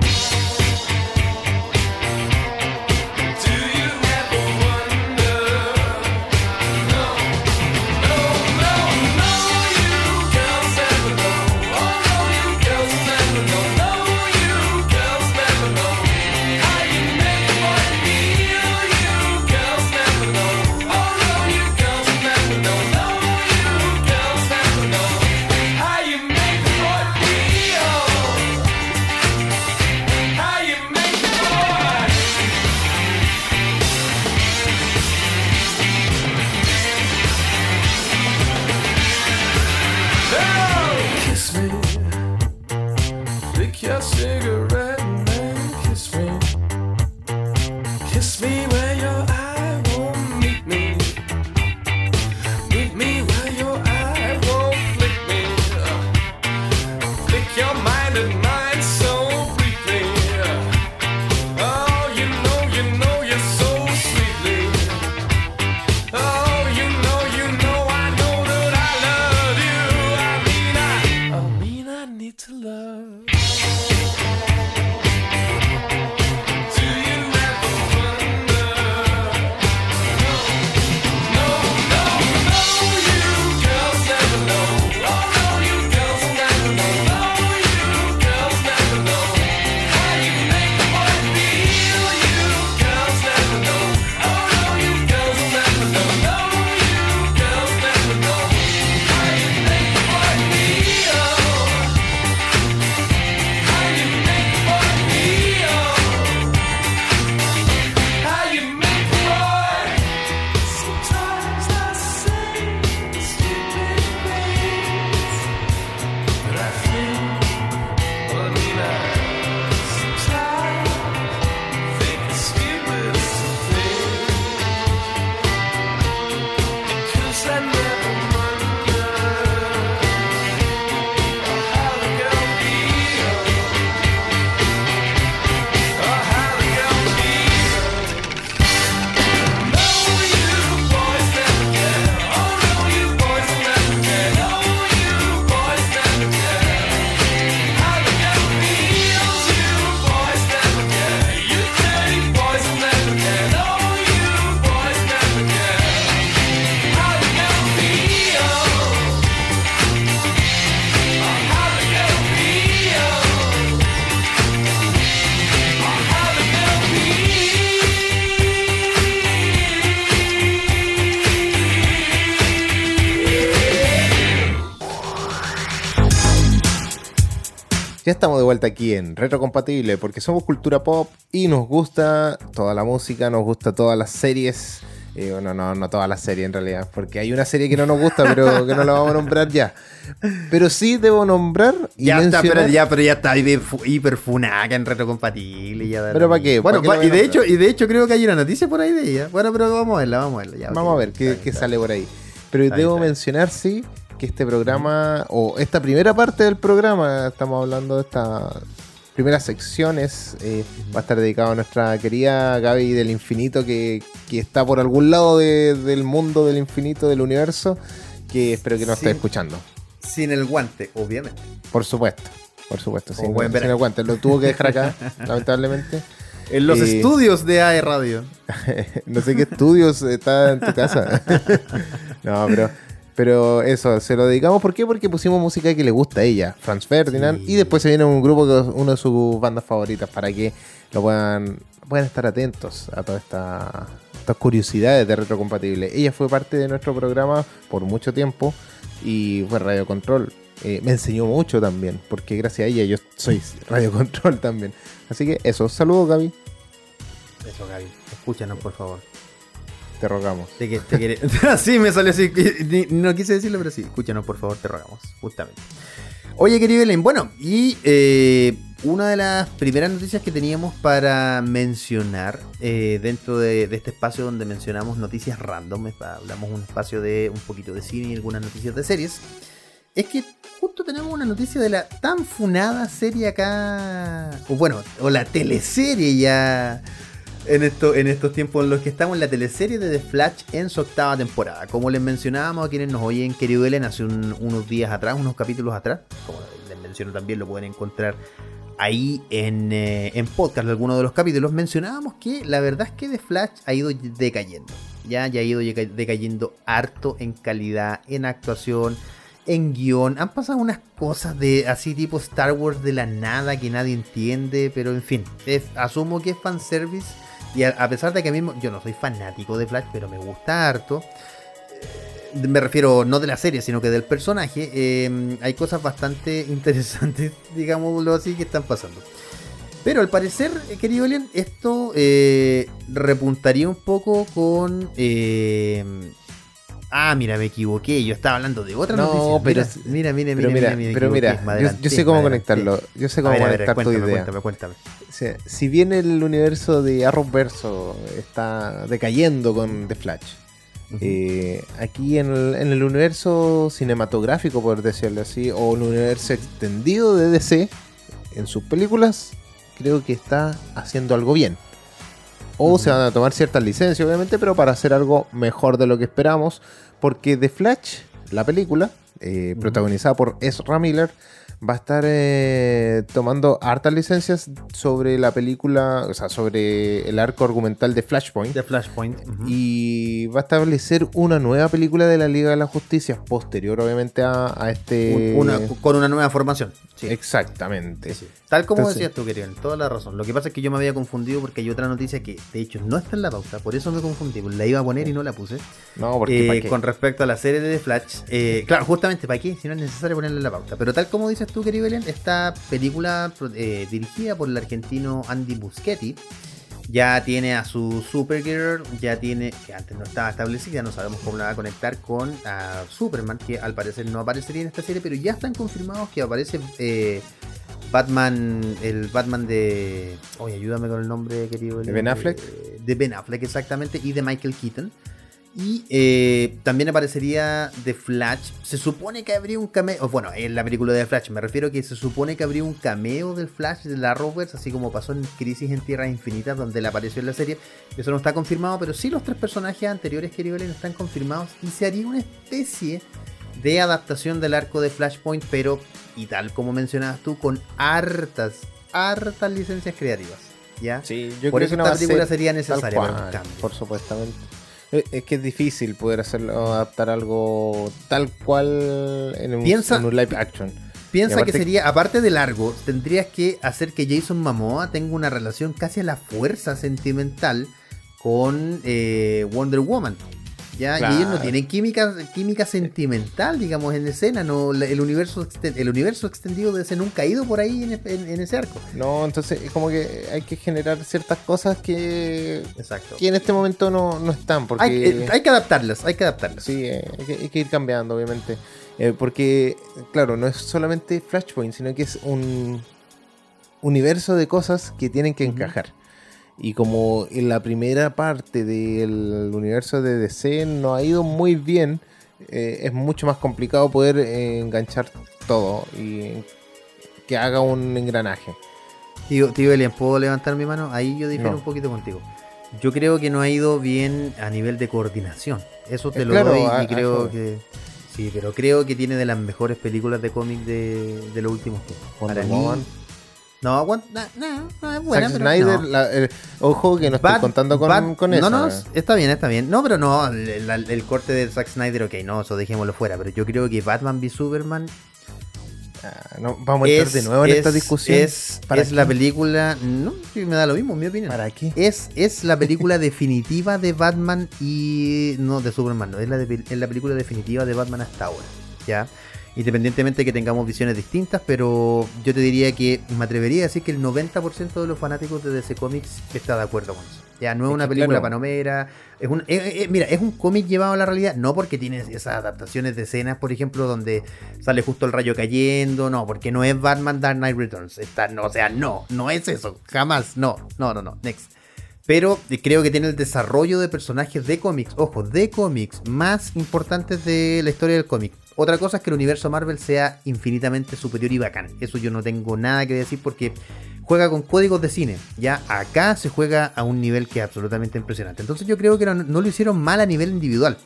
To love. Ya estamos de vuelta aquí en Retro Compatible, porque somos cultura pop y nos gusta toda la música, nos gusta todas las series. Eh, bueno, no, no todas las series en realidad, porque hay una serie que no nos gusta, pero que no la vamos a nombrar ya. Pero sí debo nombrar y ya mencionar... está, pero ya, pero ya está hiperfunaca en Retrocompatible. Ya, ¿pero para qué? Bueno, ¿para qué? Y de hecho, y de hecho creo que hay una noticia por ahí de ella. Bueno, pero vamos a verla, vamos a verla. Ya, vamos okay, a ver qué, bien, qué sale por ahí. Pero está debo bien, mencionar, sí, que este programa, o esta primera parte del programa, estamos hablando de esta... primeras secciones, eh, va a estar dedicado a nuestra querida Gaby del infinito, que, que está por algún lado de, del mundo del infinito, del universo, que espero que nos sin, esté escuchando. Sin el guante, obviamente. Por supuesto, por supuesto, sin, sin el guante. Lo tuvo que dejar acá, lamentablemente. En los eh, estudios de A E Radio. No sé qué estudios está en tu casa. No, pero... pero eso, se lo dedicamos. ¿Por qué? Porque pusimos música que le gusta a ella, Franz Ferdinand. Sí. Y después se viene un grupo que es una de sus bandas favoritas, para que lo puedan, puedan estar atentos a todas esta, estas curiosidades de Retrocompatible. Ella fue parte de nuestro programa por mucho tiempo y fue Radio Control. Eh, me enseñó mucho también, porque gracias a ella yo soy Radio Control también. Así que eso, saludos, Gaby. Eso, Gaby. Escúchanos, por favor. Te rogamos. Te, te quiere... sí, me salió así. No quise decirlo, pero sí. Escúchanos, por favor, te rogamos. Justamente. Oye, querido Belén. Bueno, y eh, una de las primeras noticias que teníamos para mencionar eh, dentro de, de este espacio donde mencionamos noticias random, hablamos un espacio de un poquito de cine y algunas noticias de series, es que justo tenemos una noticia de la tan funada serie acá, o bueno, o la teleserie ya... En, esto, en estos tiempos en los que estamos, en la teleserie de The Flash en su octava temporada. Como les mencionábamos a quienes nos oyen, querido Belén, hace un, unos días atrás, unos capítulos atrás, como les menciono también, lo pueden encontrar ahí en, eh, en podcast de alguno de los capítulos, mencionábamos que la verdad es que The Flash ha ido decayendo. Ya, ya ha ido decayendo harto en calidad, en actuación, en guión. Han pasado unas cosas de así tipo Star Wars de la nada que nadie entiende, pero en fin, es, asumo que es fanservice. Y a, a pesar de que mismo yo no soy fanático de Flash, pero me gusta harto, eh, me refiero no de la serie, sino que del personaje, eh, hay cosas bastante interesantes, digámoslo así, que están pasando. Pero al parecer, eh, querido Elian, esto eh, repuntaría un poco con... Eh, ah, mira, me equivoqué, yo estaba hablando de otra no, noticia. Pero mira, mira, mira, mira, mira, pero mira, mira, mira yo, yo sé cómo conectarlo. Yo sé cómo ver, conectar ver, cuéntame, tu idea. Cuéntame, cuéntame. O sea, si bien el universo de Arrowverso está decayendo con The Flash, uh-huh. eh, aquí en el, en el universo cinematográfico, por decirlo así, o el universo extendido de D C, en sus películas, creo que está haciendo algo bien. O uh-huh. se van a tomar ciertas licencias, obviamente, pero para hacer algo mejor de lo que esperamos. Porque The Flash, la película, eh, uh-huh. protagonizada por Ezra Miller, va a estar eh, tomando hartas licencias sobre la película, o sea, sobre el arco argumental de Flashpoint. De Flashpoint. Uh-huh. Y va a establecer una nueva película de la Liga de la Justicia, posterior, obviamente, a, a este... Una, con una nueva formación. Sí. Exactamente. Sí. Tal como entonces, decías tú, querido, toda la razón. Lo que pasa es que yo me había confundido porque hay otra noticia que, de hecho, no está en la pauta, por eso me confundí, la iba a poner y no la puse. No, porque eh, con respecto a la serie de The Flash, eh, claro, justamente, ¿para qué? Si no es necesario ponerla en la pauta. Pero tal como dices tú, querido Belén, esta película eh, dirigida por el argentino Andy Muschietti ya tiene a su Supergirl, ya tiene, que antes no estaba establecida, no sabemos cómo la va a conectar con a Superman, que al parecer no aparecería en esta serie, pero ya están confirmados que aparece eh, Batman, el Batman de... Oye, ayúdame con el nombre, querido Belén. ¿De Ben Affleck? Eh, de Ben Affleck, exactamente, y de Michael Keaton. Y eh, también aparecería The Flash. Se supone que habría un cameo. Bueno, en la película de The Flash me refiero que se supone que habría un cameo del Flash de la Arrowverse, así como pasó en Crisis en Tierras Infinitas, donde él apareció en la serie. Eso no está confirmado, pero sí los tres personajes anteriores, querido Belén, están confirmados. Y se haría una especie de adaptación del arco de Flashpoint, pero, y tal como mencionabas tú, con hartas, hartas licencias creativas. ¿Ya? Sí, yo por creo eso que no esta película sería necesaria para un cambio. Por supuestamente. Es que es difícil poder hacerlo, adaptar algo tal cual en un, piensa, en un live action. Piensa que sería, aparte de largo, tendrías que hacer que Jason Momoa tenga una relación casi a la fuerza sentimental con eh, Wonder Woman. ya, claro. Y ellos no tienen química química sentimental, digamos, en escena. No, el universo el universo extendido de ese nunca ha ido por ahí en, en, en ese arco. No, entonces es como que hay que generar ciertas cosas que, exacto, que en este momento no, no están, porque hay, eh, hay que adaptarlas, hay que adaptarlas. Sí, eh, hay, que, hay que ir cambiando, obviamente, eh, porque claro, no es solamente Flashpoint, sino que es un universo de cosas que tienen que uh-huh. encajar. Y como en la primera parte del universo de D C no ha ido muy bien, eh, es mucho más complicado poder eh, enganchar todo y que haga un engranaje. Tío, tío Elian, ¿puedo levantar mi mano? Ahí yo difiero no. un poquito contigo. Yo creo que no ha ido bien a nivel de coordinación. Eso te es lo claro, doy y a, creo a que... Sí, pero creo que tiene de las mejores películas de cómic de, de los últimos tiempos. Para mí... No, aguanta, no, no, no es buena. Zack Snyder, no. La, el, ojo que no estoy Bad, contando con, Bad, con eso. No, no, está bien, está bien. No, pero no, el, el, el corte de Zack Snyder, ok, no, eso dejémoslo fuera. Pero yo creo que Batman v Superman. Ah, no, vamos a entrar de nuevo en es, esta discusión. Es, ¿Para es la película. No, me da lo mismo, en mi opinión. ¿Para qué? Es, es la película definitiva de Batman y. No, de Superman, no. Es la, de, es la película definitiva de Batman hasta ahora. ¿Ya? Independientemente de que tengamos visiones distintas, pero yo te diría que me atrevería a decir que el noventa por ciento de los fanáticos de D C Comics está de acuerdo con eso. Ya no es, es una película claro. panomera, es un, eh, eh, mira, es un cómic llevado a la realidad, no porque tiene esas adaptaciones de escenas, por ejemplo, donde sale justo el rayo cayendo, no, porque no es Batman Dark Knight Returns, está, no, o sea, no, no es eso, jamás, no, no, no, no, next. Pero creo que tiene el desarrollo de personajes de cómics, ojo, de cómics más importantes de la historia del cómic. Otra cosa es que el universo Marvel sea infinitamente superior y bacán. Eso yo no tengo nada que decir porque juega con códigos de cine. Ya acá se juega a un nivel que es absolutamente impresionante. Entonces yo creo que no, no lo hicieron mal a nivel individual.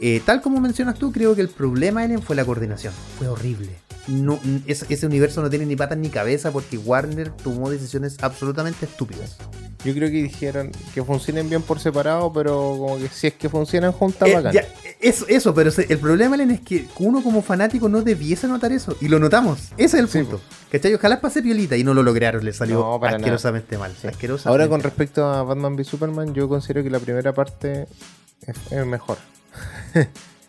Eh, tal como mencionas tú, creo que el problema, Ellen, fue la coordinación. Fue horrible. No, es, ese universo no tiene ni patas ni cabeza porque Warner tomó decisiones absolutamente estúpidas. Yo creo que dijeron que funcionen bien por separado, pero como que si es que funcionan juntas, eh, bacán. Ya, eso, eso, pero el problema, Ellen, es que uno como fanático no debiese notar eso. Y lo notamos. Ese es el punto. Sí. ¿Cachai? Ojalá pase piolita y no lo lograron. Le salió no, asquerosamente nada. mal. Sí. Asquerosamente. Ahora, con respecto a Batman v Superman, yo considero que la primera parte es, es mejor.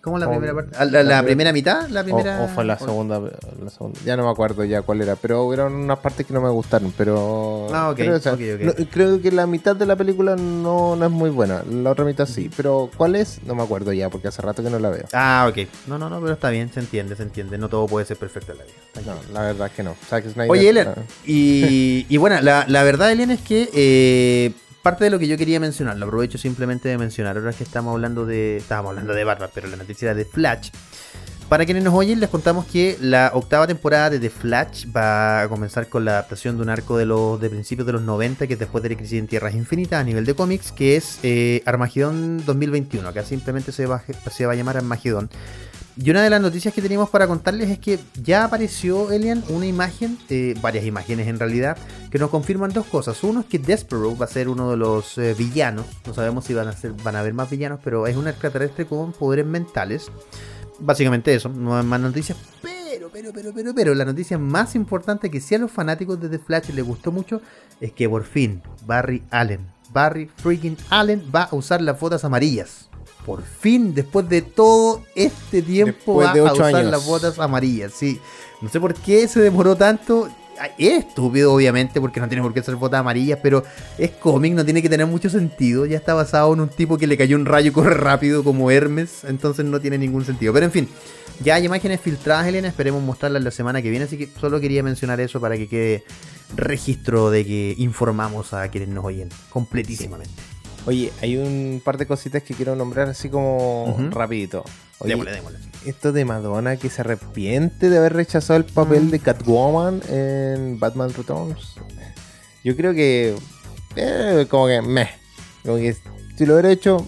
¿Cómo la o, primera parte? ¿La, la, la primera mitad? ¿La primera? O, o fue la segunda, la segunda. Ya no me acuerdo ya cuál era, pero hubieron unas partes que no me gustaron, pero... Ah, okay, creo, o sea, okay, okay. No, creo que la mitad de la película no, no es muy buena, la otra mitad sí, pero ¿cuál es? No me acuerdo ya, porque hace rato que no la veo. Ah, ok. No, no, no, pero está bien, se entiende, se entiende. No todo puede ser perfecto en la vida. No, la verdad es que no. Zack Snyder, Oye, Ellen, no. y, y bueno, la, la verdad, Ellen, es que... Eh, parte de lo que yo quería mencionar, lo aprovecho simplemente de mencionar, ahora que estamos hablando de estábamos hablando de Batman, pero la noticia era de Flash. Para quienes nos oyen, les contamos que la octava temporada de The Flash va a comenzar con la adaptación de un arco de los de principios de los noventa, que es después de la crisis en Tierras Infinitas a nivel de cómics, que es eh, Armagedón dos mil veintiuno, que simplemente se va, se va a llamar Armagedón. Y una de las noticias que teníamos para contarles es que ya apareció, Elian, una imagen, eh, varias imágenes en realidad, que nos confirman dos cosas. Uno es que Despero va a ser uno de los eh, villanos, no sabemos si van a ser, van a haber más villanos, pero es un extraterrestre con poderes mentales. Básicamente eso, no hay más noticias, pero, pero, pero, pero, pero, la noticia más importante que sí a los fanáticos de The Flash les gustó mucho es que por fin Barry Allen, Barry freaking Allen va a usar las botas amarillas. Por fin, después de todo este tiempo, va de a usar años. Las botas amarillas, sí. No sé por qué se demoró tanto. Es estúpido, obviamente, porque no tiene por qué ser botas amarillas, pero es cómic, no tiene que tener mucho sentido. Ya está basado en un tipo que le cayó un rayo y corre rápido como Hermes, entonces no tiene ningún sentido. Pero en fin, ya hay imágenes filtradas, Elena, esperemos mostrarlas la semana que viene, así que solo quería mencionar eso para que quede registro de que informamos a quienes nos oyen completísimamente. Sí. Oye, hay un par de cositas que quiero nombrar así como uh-huh. rapidito. Oye, démole, démole. Esto de Madonna que se arrepiente de haber rechazado el papel mm. de Catwoman en Batman Returns. Yo creo que... Eh, como que... Meh. Como que si lo hubiera hecho...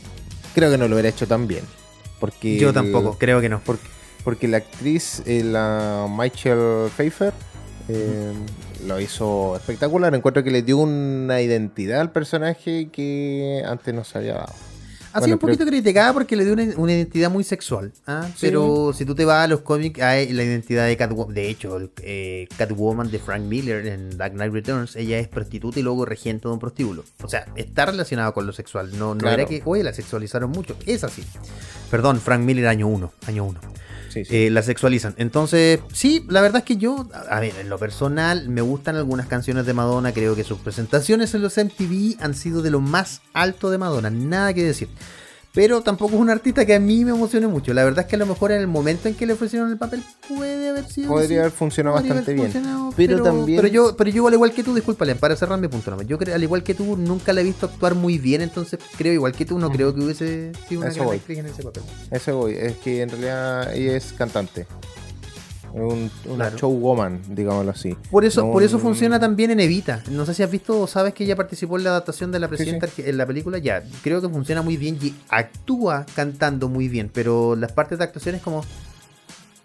Creo que no lo hubiera hecho tan bien. Porque... Yo tampoco, el, creo que no. Porque, porque la actriz, eh, la Michelle Pfeiffer... Eh, mm. lo hizo espectacular. Encuentro que le dio una identidad al personaje que antes no se había dado. Ha sido bueno, un poquito pero... criticada porque le dio una, una identidad muy sexual. ¿Ah? Sí. Pero si tú te vas a los cómics, hay la identidad de Catwoman. De hecho, el, eh, Catwoman de Frank Miller en Dark Knight Returns, ella es prostituta y luego regente de un prostíbulo. O sea, está relacionado con lo sexual. No, no claro. Era que, oye, la sexualizaron mucho. Es así. Perdón, Frank Miller año uno. Sí, sí. Eh, la sexualizan. Entonces, sí, la verdad es que yo, a ver, en lo personal, me gustan algunas canciones de Madonna. Creo que sus presentaciones en los M T V han sido de lo más alto de Madonna. Nada que decir. Pero tampoco es un artista que a mí me emocione mucho. La verdad es que a lo mejor en el momento en que le ofrecieron el papel puede haber sido... Podría haber funcionado bastante bien. Pero, pero también... Pero yo, pero yo al igual que tú, discúlpale, para cerrar mi punto, no, yo creo, al igual que tú, nunca la he visto actuar muy bien. Entonces creo, igual que tú, no creo que hubiese sido una gran actriz en ese papel. Eso voy. Es que en realidad ella es cantante. Un, una claro. showwoman, digámoslo así. Por eso, no, por eso funciona también en Evita. No sé si has visto o sabes que ella participó en la adaptación de la presidenta sí, sí. en la película. Ya, creo que funciona muy bien y actúa cantando muy bien. Pero las partes de actuación es como...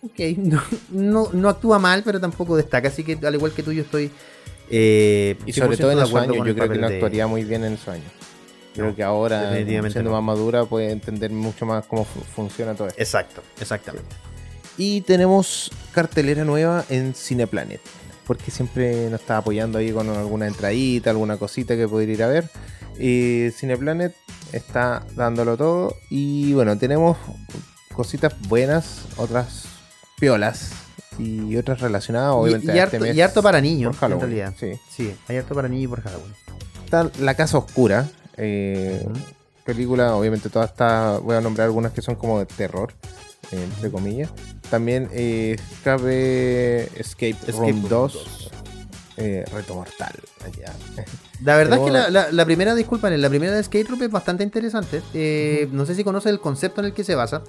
Ok, no, no, no actúa mal, pero tampoco destaca. Así que al igual que tú, yo estoy... Eh, y sobre todo en el sueño, yo el creo que no actuaría de... muy bien en el sueño. Creo no, que ahora, siendo no. más madura, puede entender mucho más cómo fu- funciona todo esto. Exacto, exactamente. Sí. Y tenemos cartelera nueva en Cineplanet, porque siempre nos está apoyando ahí con alguna entradita, alguna cosita que poder ir a ver. Eh, Cineplanet está dándolo todo y bueno, tenemos cositas buenas, otras piolas y otras relacionadas obviamente y, y harto, a este mes y harto para niños en realidad. Sí. sí, hay harto para niños por Halloween. Está La Casa Oscura, eh, uh-huh. película, obviamente todas estas, voy a nombrar algunas que son como de terror, entre comillas. También eh, cabe Escape, Escape Room dos, dos. Eh, Reto Mortal. Allá. La verdad es que la, la, la primera, disculpa, la primera de Escape Room es bastante interesante. Eh, uh-huh. No sé si conoces el concepto en el que se basa.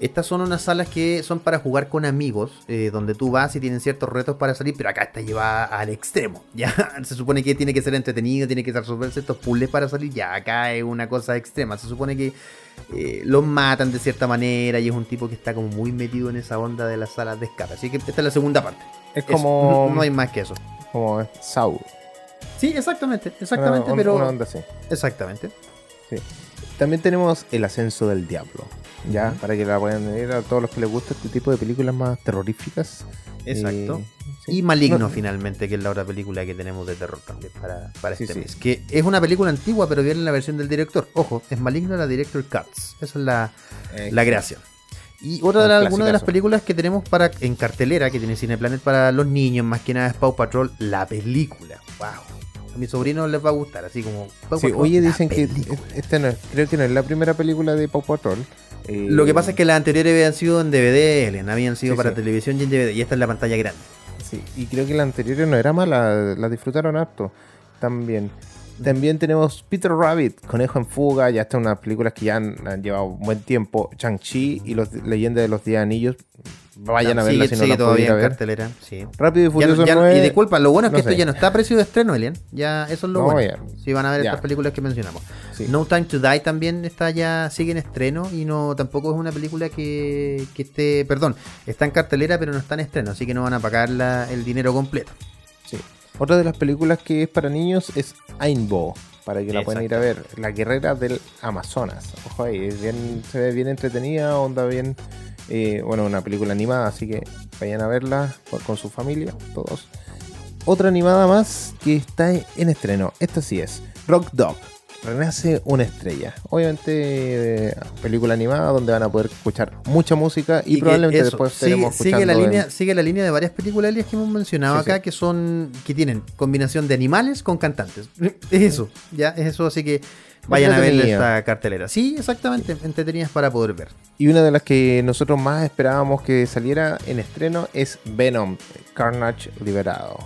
Estas son unas salas que son para jugar con amigos, eh, donde tú vas y tienen ciertos retos para salir, pero acá está llevada al extremo. Ya se supone que tiene que ser entretenido, tiene que resolver ciertos puzzles para salir. Ya acá es una cosa extrema. Se supone que eh, los matan de cierta manera y es un tipo que está como muy metido en esa onda de las salas de escape. Así que esta es la segunda parte. Es como... No, no hay más que eso. Como Saw. Sí, exactamente, exactamente, una, pero... Una onda así. Exactamente. Sí. También tenemos El Ascenso del Diablo, ya, uh-huh. para que la puedan ver a todos los que les gusta este tipo de películas más terroríficas. Exacto. Eh, ¿sí? Y Maligno, no, finalmente, que es la otra película que tenemos de terror también para, para sí, este sí. mes. Que es una película antigua, pero viene en la versión del director. Ojo, es Maligno la Director Cuts. Esa es la, eh, la gracia. Y otra de la, alguna de las películas que tenemos para en cartelera, que tiene Cineplanet para los niños, más que nada es Paw Patrol, la película. ¡Wow! A mis sobrinos les va a gustar, así como... Sí, oye, dicen que esta no es, creo que no es la primera película de Paw Patrol. Eh, Lo que pasa es que las anteriores habían sido en D V D, Ellen, habían sido sí, para sí. televisión y en D V D, y esta es la pantalla grande. Sí, y creo que la anterior no era mala, la disfrutaron harto también. También tenemos Peter Rabbit, Conejo en Fuga, ya están unas películas que ya han, han llevado un buen tiempo. Shang-Chi y los Leyendas de los Diez Anillos. Vayan no, a verla sigue, si no la todavía en ver. cartelera. Sí. Rápido y Furioso ya, ya, nueve. Y disculpa, lo bueno es que no esto sé. ya no está a precio de estreno, Elian. Ya, eso es lo no, bueno. Si sí, van a ver ya. estas películas que mencionamos. Sí. No Time to Die también está ya, sigue en estreno y no tampoco es una película que, que esté, perdón, está en cartelera pero no está en estreno, así que no van a pagar la, el dinero completo. Sí. Otra de las películas que es para niños es Ainbo, para que la puedan ir a ver. La guerrera del Amazonas. Ojo ahí, es bien, se ve bien entretenida, onda bien... Eh, bueno, una película animada, así que vayan a verla con su familia, todos. Otra animada más que está en estreno. Esta sí es Rock Dog, Renace una estrella. Obviamente, eh, película animada donde van a poder escuchar mucha música y, y probablemente eso, después sigue, sigue la línea en... sigue la línea de varias películas que hemos mencionado sí, acá sí. que son que tienen combinación de animales con cantantes. Es eso, ya es eso, así que vayan a ver esta cartelera. Sí, exactamente, sí. entretenidas para poder ver. Y una de las que nosotros más esperábamos que saliera en estreno es Venom, Carnage liberado.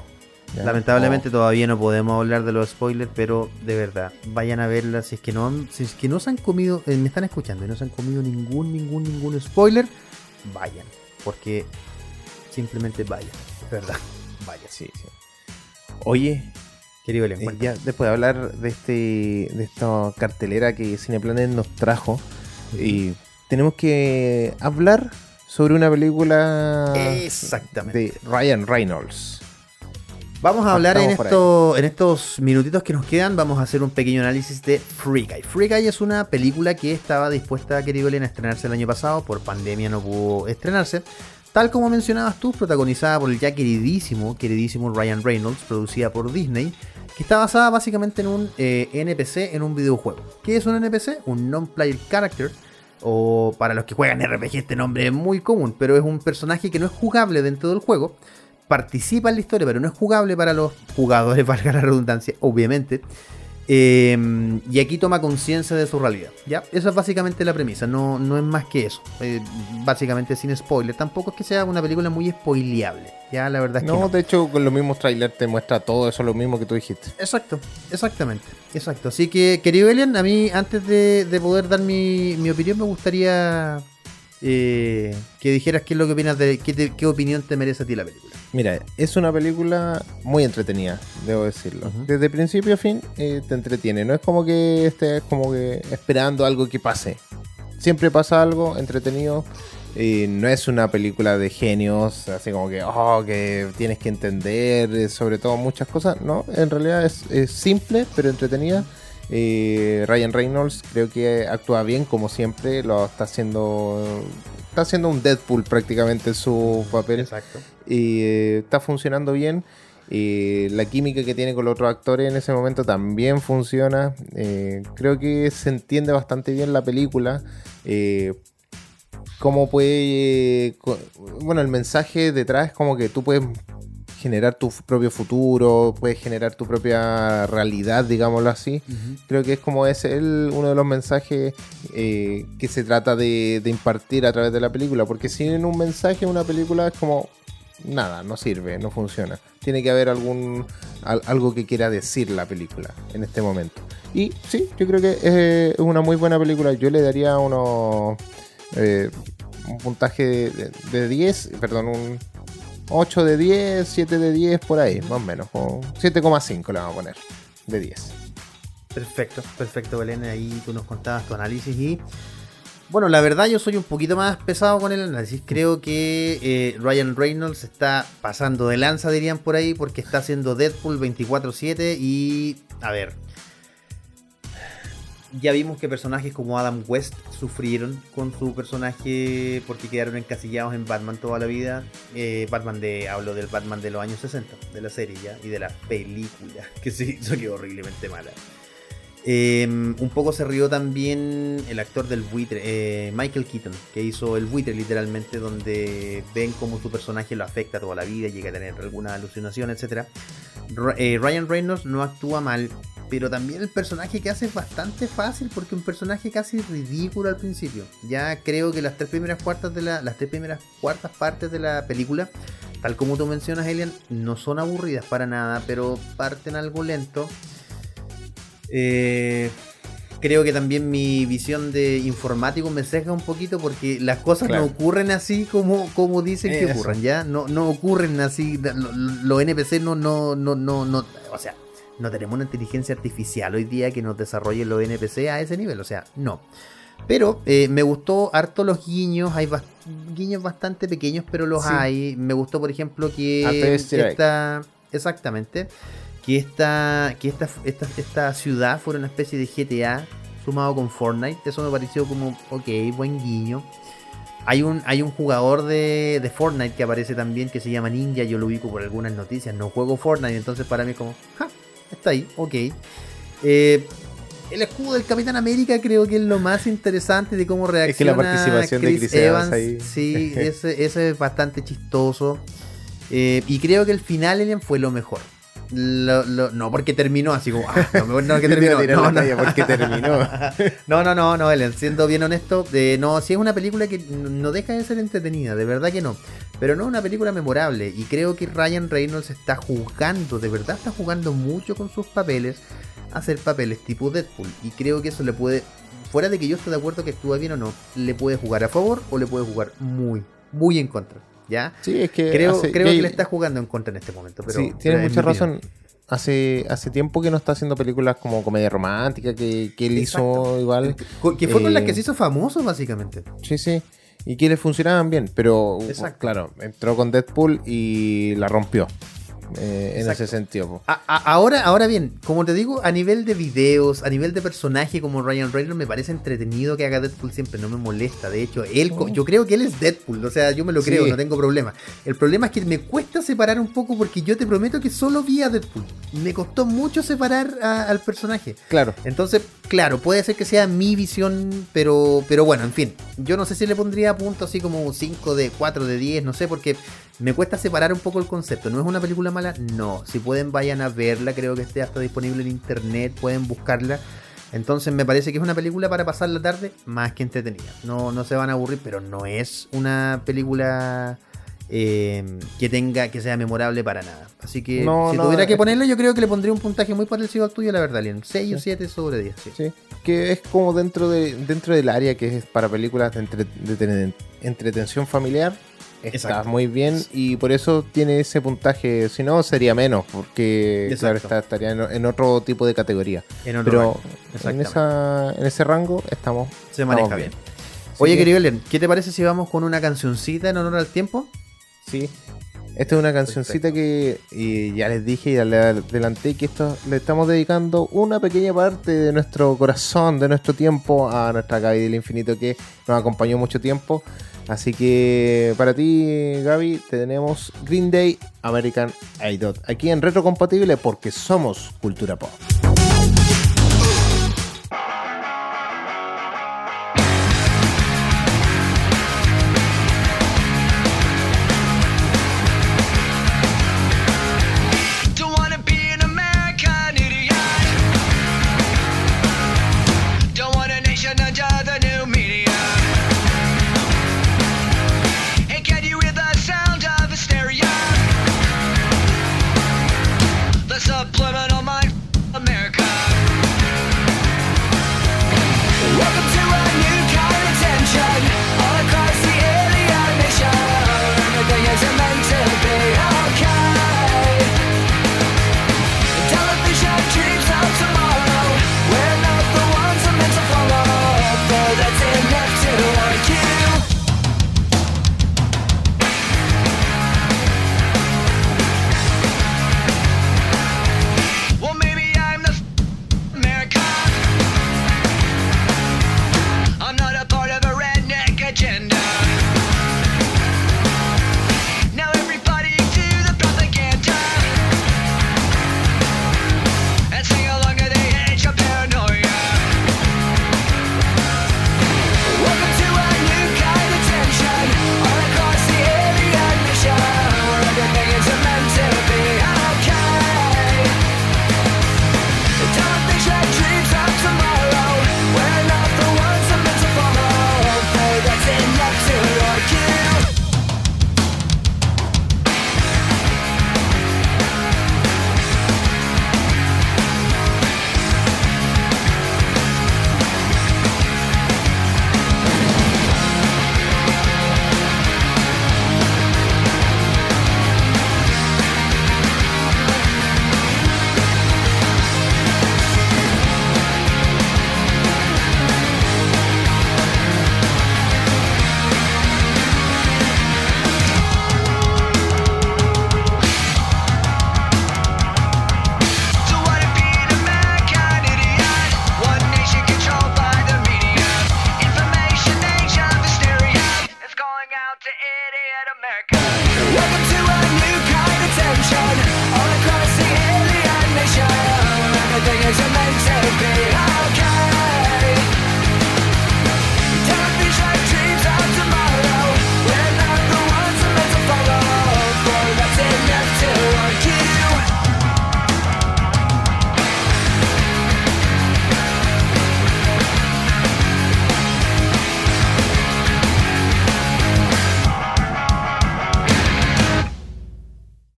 Ya, lamentablemente no. todavía no podemos hablar de los spoilers, pero de verdad, vayan a verla. Si es que no, si es que no se han comido, eh, me están escuchando y no se han comido ningún, ningún, ningún spoiler, vayan, porque simplemente vayan, de verdad, vayan. Sí, sí. Oye, querido Belén, eh, ya después de hablar de este, de esta cartelera que Cineplanet nos trajo, uh-huh. y tenemos que hablar sobre una película de Ryan Reynolds. Vamos a hablar en, esto, en estos minutitos que nos quedan. Vamos a hacer un pequeño análisis de Free Guy. Free Guy es una película que estaba dispuesta, querido Elena, a estrenarse el año pasado. Por pandemia no pudo estrenarse. Tal como mencionabas tú, protagonizada por el ya queridísimo, queridísimo Ryan Reynolds, producida por Disney, que está basada básicamente en un eh, N P C en un videojuego. ¿Qué es un N P C? Un Non-Player Character, o para los que juegan R P G este nombre es muy común, pero es un personaje que no es jugable dentro del juego, participa en la historia, pero no es jugable para los jugadores, valga la redundancia, obviamente. Eh, y aquí toma conciencia de su realidad, ¿ya? Esa es básicamente la premisa, no, no es más que eso. Eh, básicamente sin spoiler, tampoco es que sea una película muy spoileable, ya, la verdad es no, que no. De hecho, con los mismos trailers te muestra todo eso, lo mismo que tú dijiste. Exacto, exactamente, exacto. Así que, querido Elian, a mí antes de, de poder dar mi, mi opinión, me gustaría eh, que dijeras qué es lo que opinas de qué, te, qué opinión te merece a ti la película. Mira, es una película muy entretenida, debo decirlo. Uh-huh. Desde principio a fin eh, te entretiene. No es como que estés como que esperando algo que pase. Siempre pasa algo entretenido. Eh, no es una película de genios, así como que, oh, que tienes que entender sobre todo muchas cosas. No, en realidad es, es simple, pero entretenida. Eh, Ryan Reynolds creo que actúa bien, como siempre. Lo está haciendo... Está haciendo un Deadpool prácticamente su papel. Exacto. Y eh, está funcionando bien. Eh, la química que tiene con los otros actores en ese momento también funciona. Eh, creo que se entiende bastante bien la película. Eh, cómo puede... Eh, bueno, el mensaje detrás es como que tú puedes generar tu propio futuro, puedes generar tu propia realidad, digámoslo así. Uh-huh. Creo que es como es el, uno de los mensajes eh, que se trata de, de impartir a través de la película, porque sin un mensaje una película es como nada, no sirve, no funciona. Tiene que haber algún al, algo que quiera decir la película en este momento. Y sí, yo creo que es una muy buena película. Yo le daría unos eh, un puntaje de, de, de diez, perdón, un ocho de diez, siete de diez, por ahí, más o menos. siete coma cinco le vamos a poner, de diez. Perfecto, perfecto, Belén. Ahí tú nos contabas tu análisis y... Bueno, la verdad yo soy un poquito más pesado con el análisis. Creo que eh, Ryan Reynolds está pasando de lanza, dirían por ahí, porque está haciendo Deadpool veinticuatro siete y... A ver... Ya vimos que personajes como Adam West sufrieron con su personaje porque quedaron encasillados en Batman toda la vida. Eh, Batman de... Hablo del Batman de los años sesenta, de la serie ya, y de la película, que se hizo que horriblemente mala. Eh, un poco se rió también el actor del buitre, eh, Michael Keaton, que hizo El Buitre literalmente, donde ven cómo su personaje lo afecta toda la vida, llega a tener alguna alucinación, etcétera. Eh, Ryan Reynolds no actúa mal, pero también el personaje que hace es bastante fácil, porque un personaje casi ridículo al principio. Ya creo que las tres primeras cuartas de la, las tres primeras cuartas partes de la película, tal como tú mencionas, Elian, no son aburridas para nada, pero parten algo lento. Eh, creo que también mi visión de informático me sesga un poquito, porque las cosas claro. no ocurren así como, como dicen eh, que ocurran, ya no, no ocurren así. Los lo N P C no, no, no, no, no, o sea, no tenemos una inteligencia artificial hoy día que nos desarrolle los N P C a ese nivel, o sea, no. Pero eh, me gustó harto los guiños, hay bast- guiños bastante pequeños, pero los sí. hay. Me gustó, por ejemplo, que esta, exactamente, que esta, que esta, esta, esta ciudad fuera una especie de G T A sumado con Fortnite. Eso me pareció como, ok, buen guiño. Hay un, hay un jugador de, de Fortnite que aparece también, que se llama Ninja, yo lo ubico por algunas noticias, no juego Fortnite, entonces para mí es como, ja, está ahí, ok. Eh, el escudo del Capitán América creo que es lo más interesante de cómo reacciona. Es que la participación Chris de Chris Evans, Evans ahí. Sí, ese, ese es bastante chistoso. Eh, y creo que el final, Elian, fue lo mejor. Lo, lo, no, porque terminó así como. Ah, no, no, que terminó. No, no, no, porque terminó. no, no, no, no, Elian, siendo bien honesto, eh, no, si es una película que no deja de ser entretenida, de verdad que no. Pero no es una película memorable. Y creo que Ryan Reynolds está jugando, de verdad está jugando mucho con sus papeles, hacer papeles tipo Deadpool. Y creo que eso le puede, fuera de que yo esté de acuerdo que estuvo bien o no, le puede jugar a favor o le puede jugar muy, muy en contra. ¿Ya? Sí, es que creo, hace, creo que, que le está jugando en contra en este momento, pero sí, tiene mucha razón. Hace, hace tiempo que no está haciendo películas como comedia romántica, que, que él Exacto. hizo igual. Que fue eh, con las que se hizo famoso, básicamente. Sí, sí. Y que le funcionaban bien, pero Exacto. claro, entró con Deadpool y la rompió. eh, en ese sentido. A, a, ahora, ahora bien, como te digo, a nivel de videos, a nivel de personaje como Ryan Reynolds, me parece entretenido que haga Deadpool siempre, no me molesta. De hecho, él, oh. yo creo que él es Deadpool, o sea, yo me lo creo, sí. no tengo problema. El problema es que me cuesta separar un poco porque yo te prometo que solo vi a Deadpool. Me costó mucho separar a, al personaje. Claro. Entonces, claro, puede ser que sea mi visión, pero, pero bueno, en fin. Yo no sé si le pondría punto así como cinco de cuatro de diez, no sé, porque me cuesta separar un poco el concepto. ¿No es una película mala? No. Si pueden, vayan a verla. Creo que esté hasta disponible en internet. Pueden buscarla. Entonces me parece que es una película para pasar la tarde más que entretenida. No, no se van a aburrir, pero no es una película eh, que tenga que sea memorable para nada. Así que no, si no, tuviera que ponerla, yo creo que le pondría un puntaje muy parecido al tuyo, la verdad, Lian. seis o siete sobre diez. Sí. Sí. Que es como dentro, de, dentro del área que es para películas de, entre, de entretención familiar. Está Exacto. muy bien y por eso tiene ese puntaje. Si no, sería menos, porque Exacto. claro, está, estaría en, en otro tipo de categoría. En otro Pero en, esa, en ese rango estamos. Se maneja estamos bien. bien. Oye, querido Elen, ¿qué te parece si vamos con una cancioncita en honor al tiempo? Sí. Esta es una cancioncita Perfecto. que y ya les dije, ya le adelanté que esto le estamos dedicando una pequeña parte de nuestro corazón, de nuestro tiempo, a nuestra Gaby del infinito que nos acompañó mucho tiempo. Así que para ti, Gaby, te tenemos Green Day, American Idol, aquí en Retro Compatible, porque somos cultura pop.